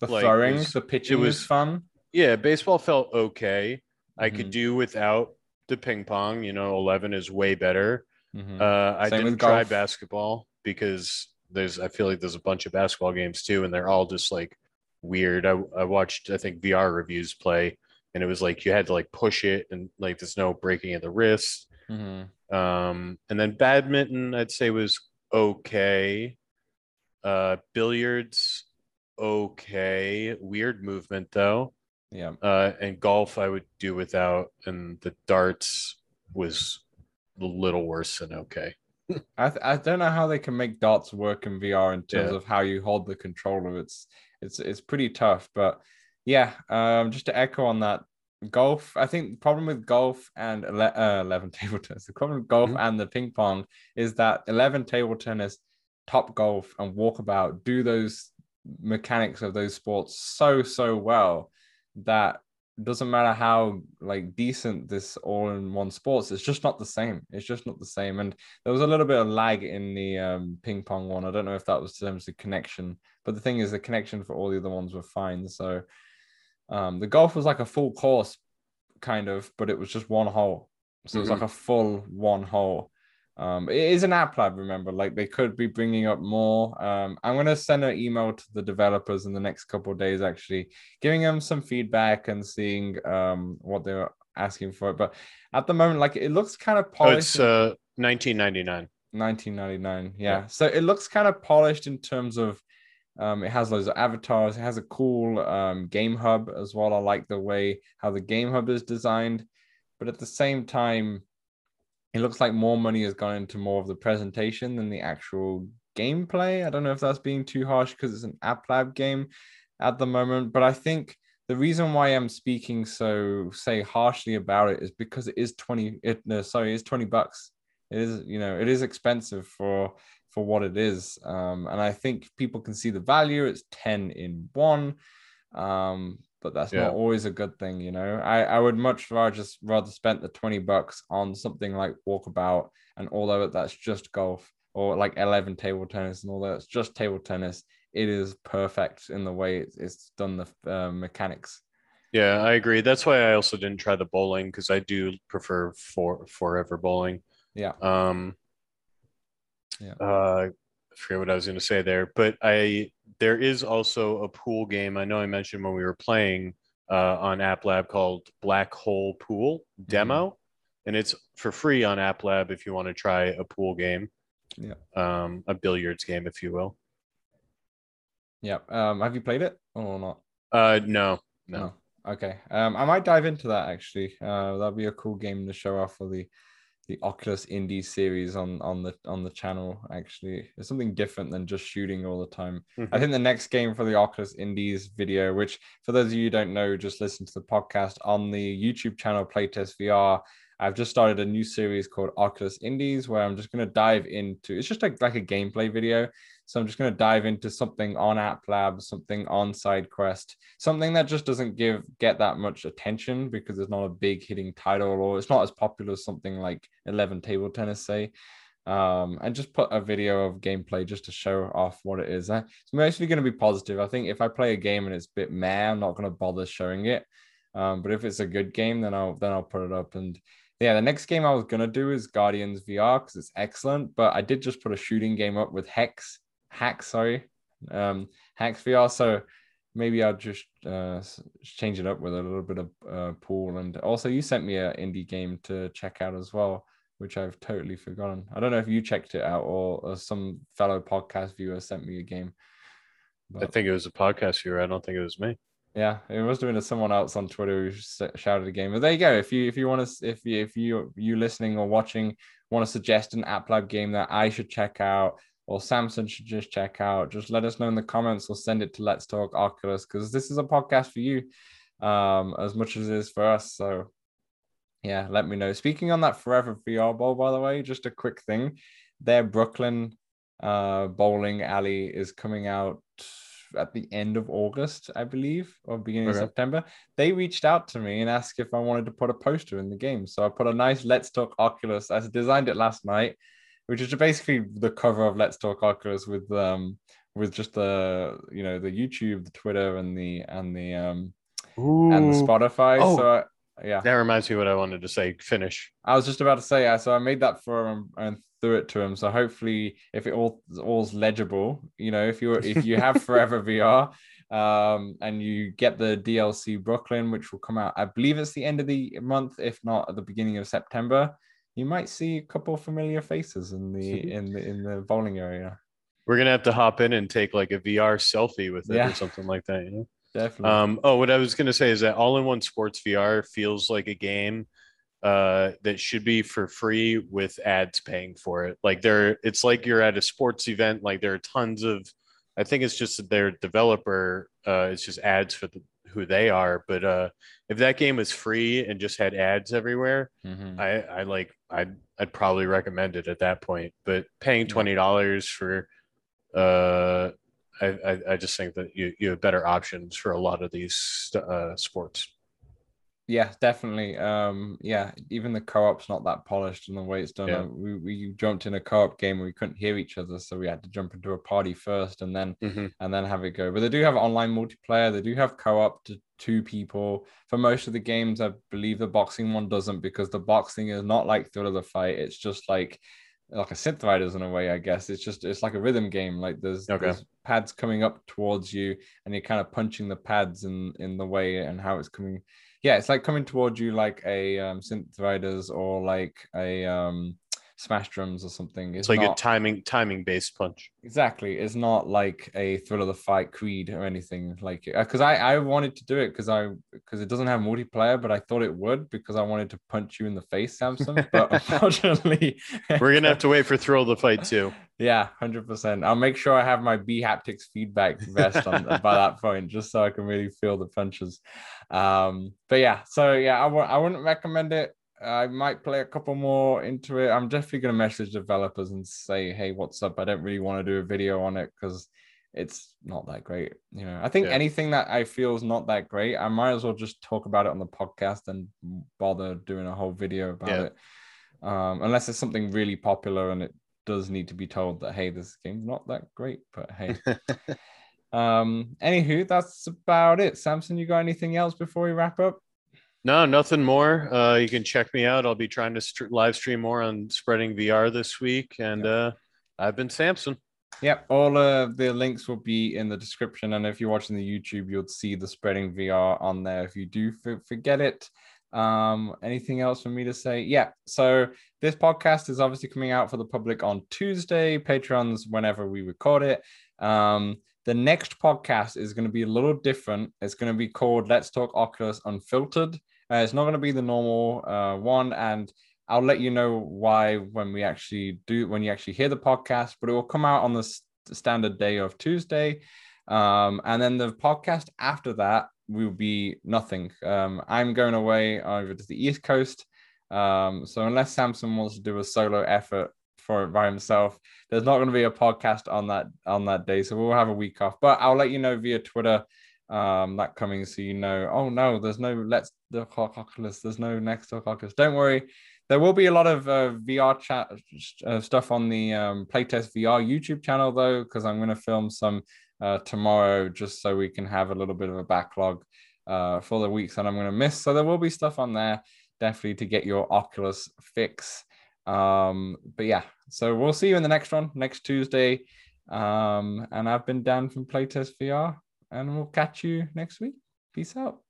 the throwing, the pitching was fun. Yeah, baseball felt okay. I could do without the ping pong. You know, 11 is way better. I didn't try basketball because I feel like there's a bunch of basketball games too, and they're all just like weird. I watched, I think, VR reviews play, and it was like you had to like push it, and like there's no breaking of the wrist. And then badminton, I'd say, was okay. Billiards, okay. Weird movement though. Yeah. And golf, I would do without. And the darts was a little worse than okay. I don't know how they can make darts work in VR in terms of how you hold the controller. It's pretty tough, but. Yeah, just to echo on that, golf, I think the problem with golf and 11 table tennis, the problem with golf and the ping pong is that 11 table tennis, top golf, and walkabout do those mechanics of those sports so well that it doesn't matter how like decent this all-in-one sports, it's just not the same. It's just not the same. And there was a little bit of lag in the ping pong one. I don't know if that was in terms of connection, but the thing is the connection for all the other ones were fine. So the golf was like a full course kind of, but it was just one hole. So it was like a full one hole. It is an app lab, remember, like they could be bringing up more. I'm going to send an email to the developers in the next couple of days, actually, giving them some feedback and seeing what they were asking for. But at the moment, like it looks kind of polished. Oh, it's $19.99. Yeah. So it looks kind of polished in terms of it has loads of avatars. It has a cool game hub as well. I like the way how the game hub is designed, but at the same time, it looks like more money has gone into more of the presentation than the actual gameplay. I don't know if that's being too harsh because it's an app lab game at the moment, but I think the reason why I'm speaking so harshly about it is because it is $20 bucks. it is expensive for what it is. And I think people can see the value. It's 10 in one. But that's not always a good thing, you know. I would much rather spend the $20 on something like Walkabout, and although that's just golf, or like 11 table tennis, and although it's just table tennis, it is perfect in the way it's done the mechanics. Yeah, I agree. That's why I also didn't try the bowling, because I do prefer forever bowling. Yeah. I forget what I was going to say there, but there is also a pool game. I know I mentioned when we were playing on App Lab called Black Hole Pool Demo, and it's for free on App Lab if you want to try a pool game, a billiards game, if you will. Yeah. Have you played it or not? No. Oh, okay. I might dive into that actually. That'll be a cool game to show off for the Oculus Indie series on the channel. Actually, it's something different than just shooting all the time. I think the next game for the Oculus Indies video, which for those of you who don't know, just listen to the podcast on the YouTube channel PlaytestVR. I've just started a new series called Oculus Indies, where I'm just going to dive into, it's just like a gameplay video. So I'm just going to dive into something on App Lab, something on SideQuest, something that just doesn't get that much attention because it's not a big hitting title, or it's not as popular as something like 11 Table Tennis, say. And just put a video of gameplay just to show off what it is. It's mostly going to be positive. I think if I play a game and it's a bit meh, I'm not going to bother showing it. But if it's a good game, then I'll put it up. And yeah, the next game I was going to do is Guardians VR because it's excellent, but I did just put a shooting game up with Hacks VR, so maybe I'll just change it up with a little bit of pool. And also you sent me an indie game to check out as well, which I've totally forgotten. I don't know if you checked it out or some fellow podcast viewer sent me a game. But I think it was a podcast viewer. I don't think it was me. Yeah, it must have been someone else on Twitter who shouted a game. But there you go. If you want to, if you listening or watching want to suggest an App Lab game that I should check out or Samson should just check out, just let us know in the comments or send it to Let's Talk Oculus, because this is a podcast for you as much as it is for us. So yeah, let me know. Speaking on that Forever VR Bowl, by the way, just a quick thing. Their Brooklyn bowling alley is coming out at the end of August, I believe, or beginning of September. They reached out to me and asked if I wanted to put a poster in the game. So I put a nice Let's Talk Oculus. I designed it last night, which is basically the cover of Let's Talk Oculus with just the, you know, the YouTube, the Twitter, and the Spotify. Oh. So that reminds me what I wanted to say. Finish. I was just about to say, so I made that for him and threw it to him. So hopefully, if it all's legible, you know, if you have Forever VR, and you get the DLC Brooklyn, which will come out, I believe it's the end of the month, if not at the beginning of September, you might see a couple of familiar faces in the bowling area. We're gonna have to hop in and take like a VR selfie with it or something like that, you know. Definitely. What I was going to say is that All-in-One Sports VR feels like a game that should be for free with ads paying for it. Like it's like you're at a sports event. Like there are tons of, I think it's just their developer. It's just ads for who they are. But if that game was free and just had ads everywhere, I'd probably recommend it at that point. But paying $20 for I just think that you have better options for a lot of these sports. Yeah, definitely. Even the co-op's not that polished in the way it's done. Yeah. We jumped in a co-op game where we couldn't hear each other, so we had to jump into a party first and then have it go. But they do have online multiplayer. They do have co-op to 2 people. For most of the games, I believe the boxing one doesn't, because the boxing is not like Thrill of the Fight. It's just like a Synth Riders in a way, I guess. It's like a rhythm game. Like there's pads coming up towards you and you're kind of punching the pads in the way and how it's coming. Yeah, it's like coming towards you like a Synth Riders or like a Smash Drums or something. It's like a timing based punch. Exactly. It's not like a Thrill of the Fight, Creed, or anything like it. Because I wanted to do it because it doesn't have multiplayer, but I thought it would because I wanted to punch you in the face, Samson. But unfortunately, we're gonna have to wait for Thrill of the Fight 2. Yeah, 100%. I'll make sure I have my B haptics feedback vest on by that point, just so I can really feel the punches. But yeah, so yeah, I wouldn't recommend it I might play a couple more into it. I'm definitely going to message developers and say, hey, what's up? I don't really want to do a video on it because it's not that great. You know, I think anything that I feel is not that great, I might as well just talk about it on the podcast and bother doing a whole video about it. Unless it's something really popular and it does need to be told that, hey, this game's not that great, but hey. Anywho, that's about it. Samson, you got anything else before we wrap up? No, nothing more. You can check me out. I'll be trying to live stream more on Spreading VR this week. And I've been Samson. Yep. All of the links will be in the description. And if you're watching the YouTube, you'll see the Spreading VR on there. If you do forget it. Anything else for me to say? So this podcast is obviously coming out for the public on Tuesday. Patreons, whenever we record it. The next podcast is going to be a little different. It's going to be called Let's Talk Oculus Unfiltered. It's not going to be the normal one, and I'll let you know why when we actually do, when you actually hear the podcast, but it will come out on the standard day of Tuesday. And then the podcast after that will be nothing. I'm going away over to the East Coast. So unless Samson wants to do a solo effort for it by himself, there's not going to be a podcast on that day. So we'll have a week off, but I'll let you know via Twitter that coming. So, you know, oh no, there's no Let's Talk Oculus. There's no Next Talk Oculus. Don't worry. There will be a lot of VR chat stuff on the PlaytestVR YouTube channel though, because I'm going to film some tomorrow, just so we can have a little bit of a backlog for the weeks that I'm going to miss. So there will be stuff on there definitely to get your Oculus fix. But yeah, so we'll see you in the next one, next Tuesday. And I've been Dan from PlaytestVR, and we'll catch you next week. Peace out.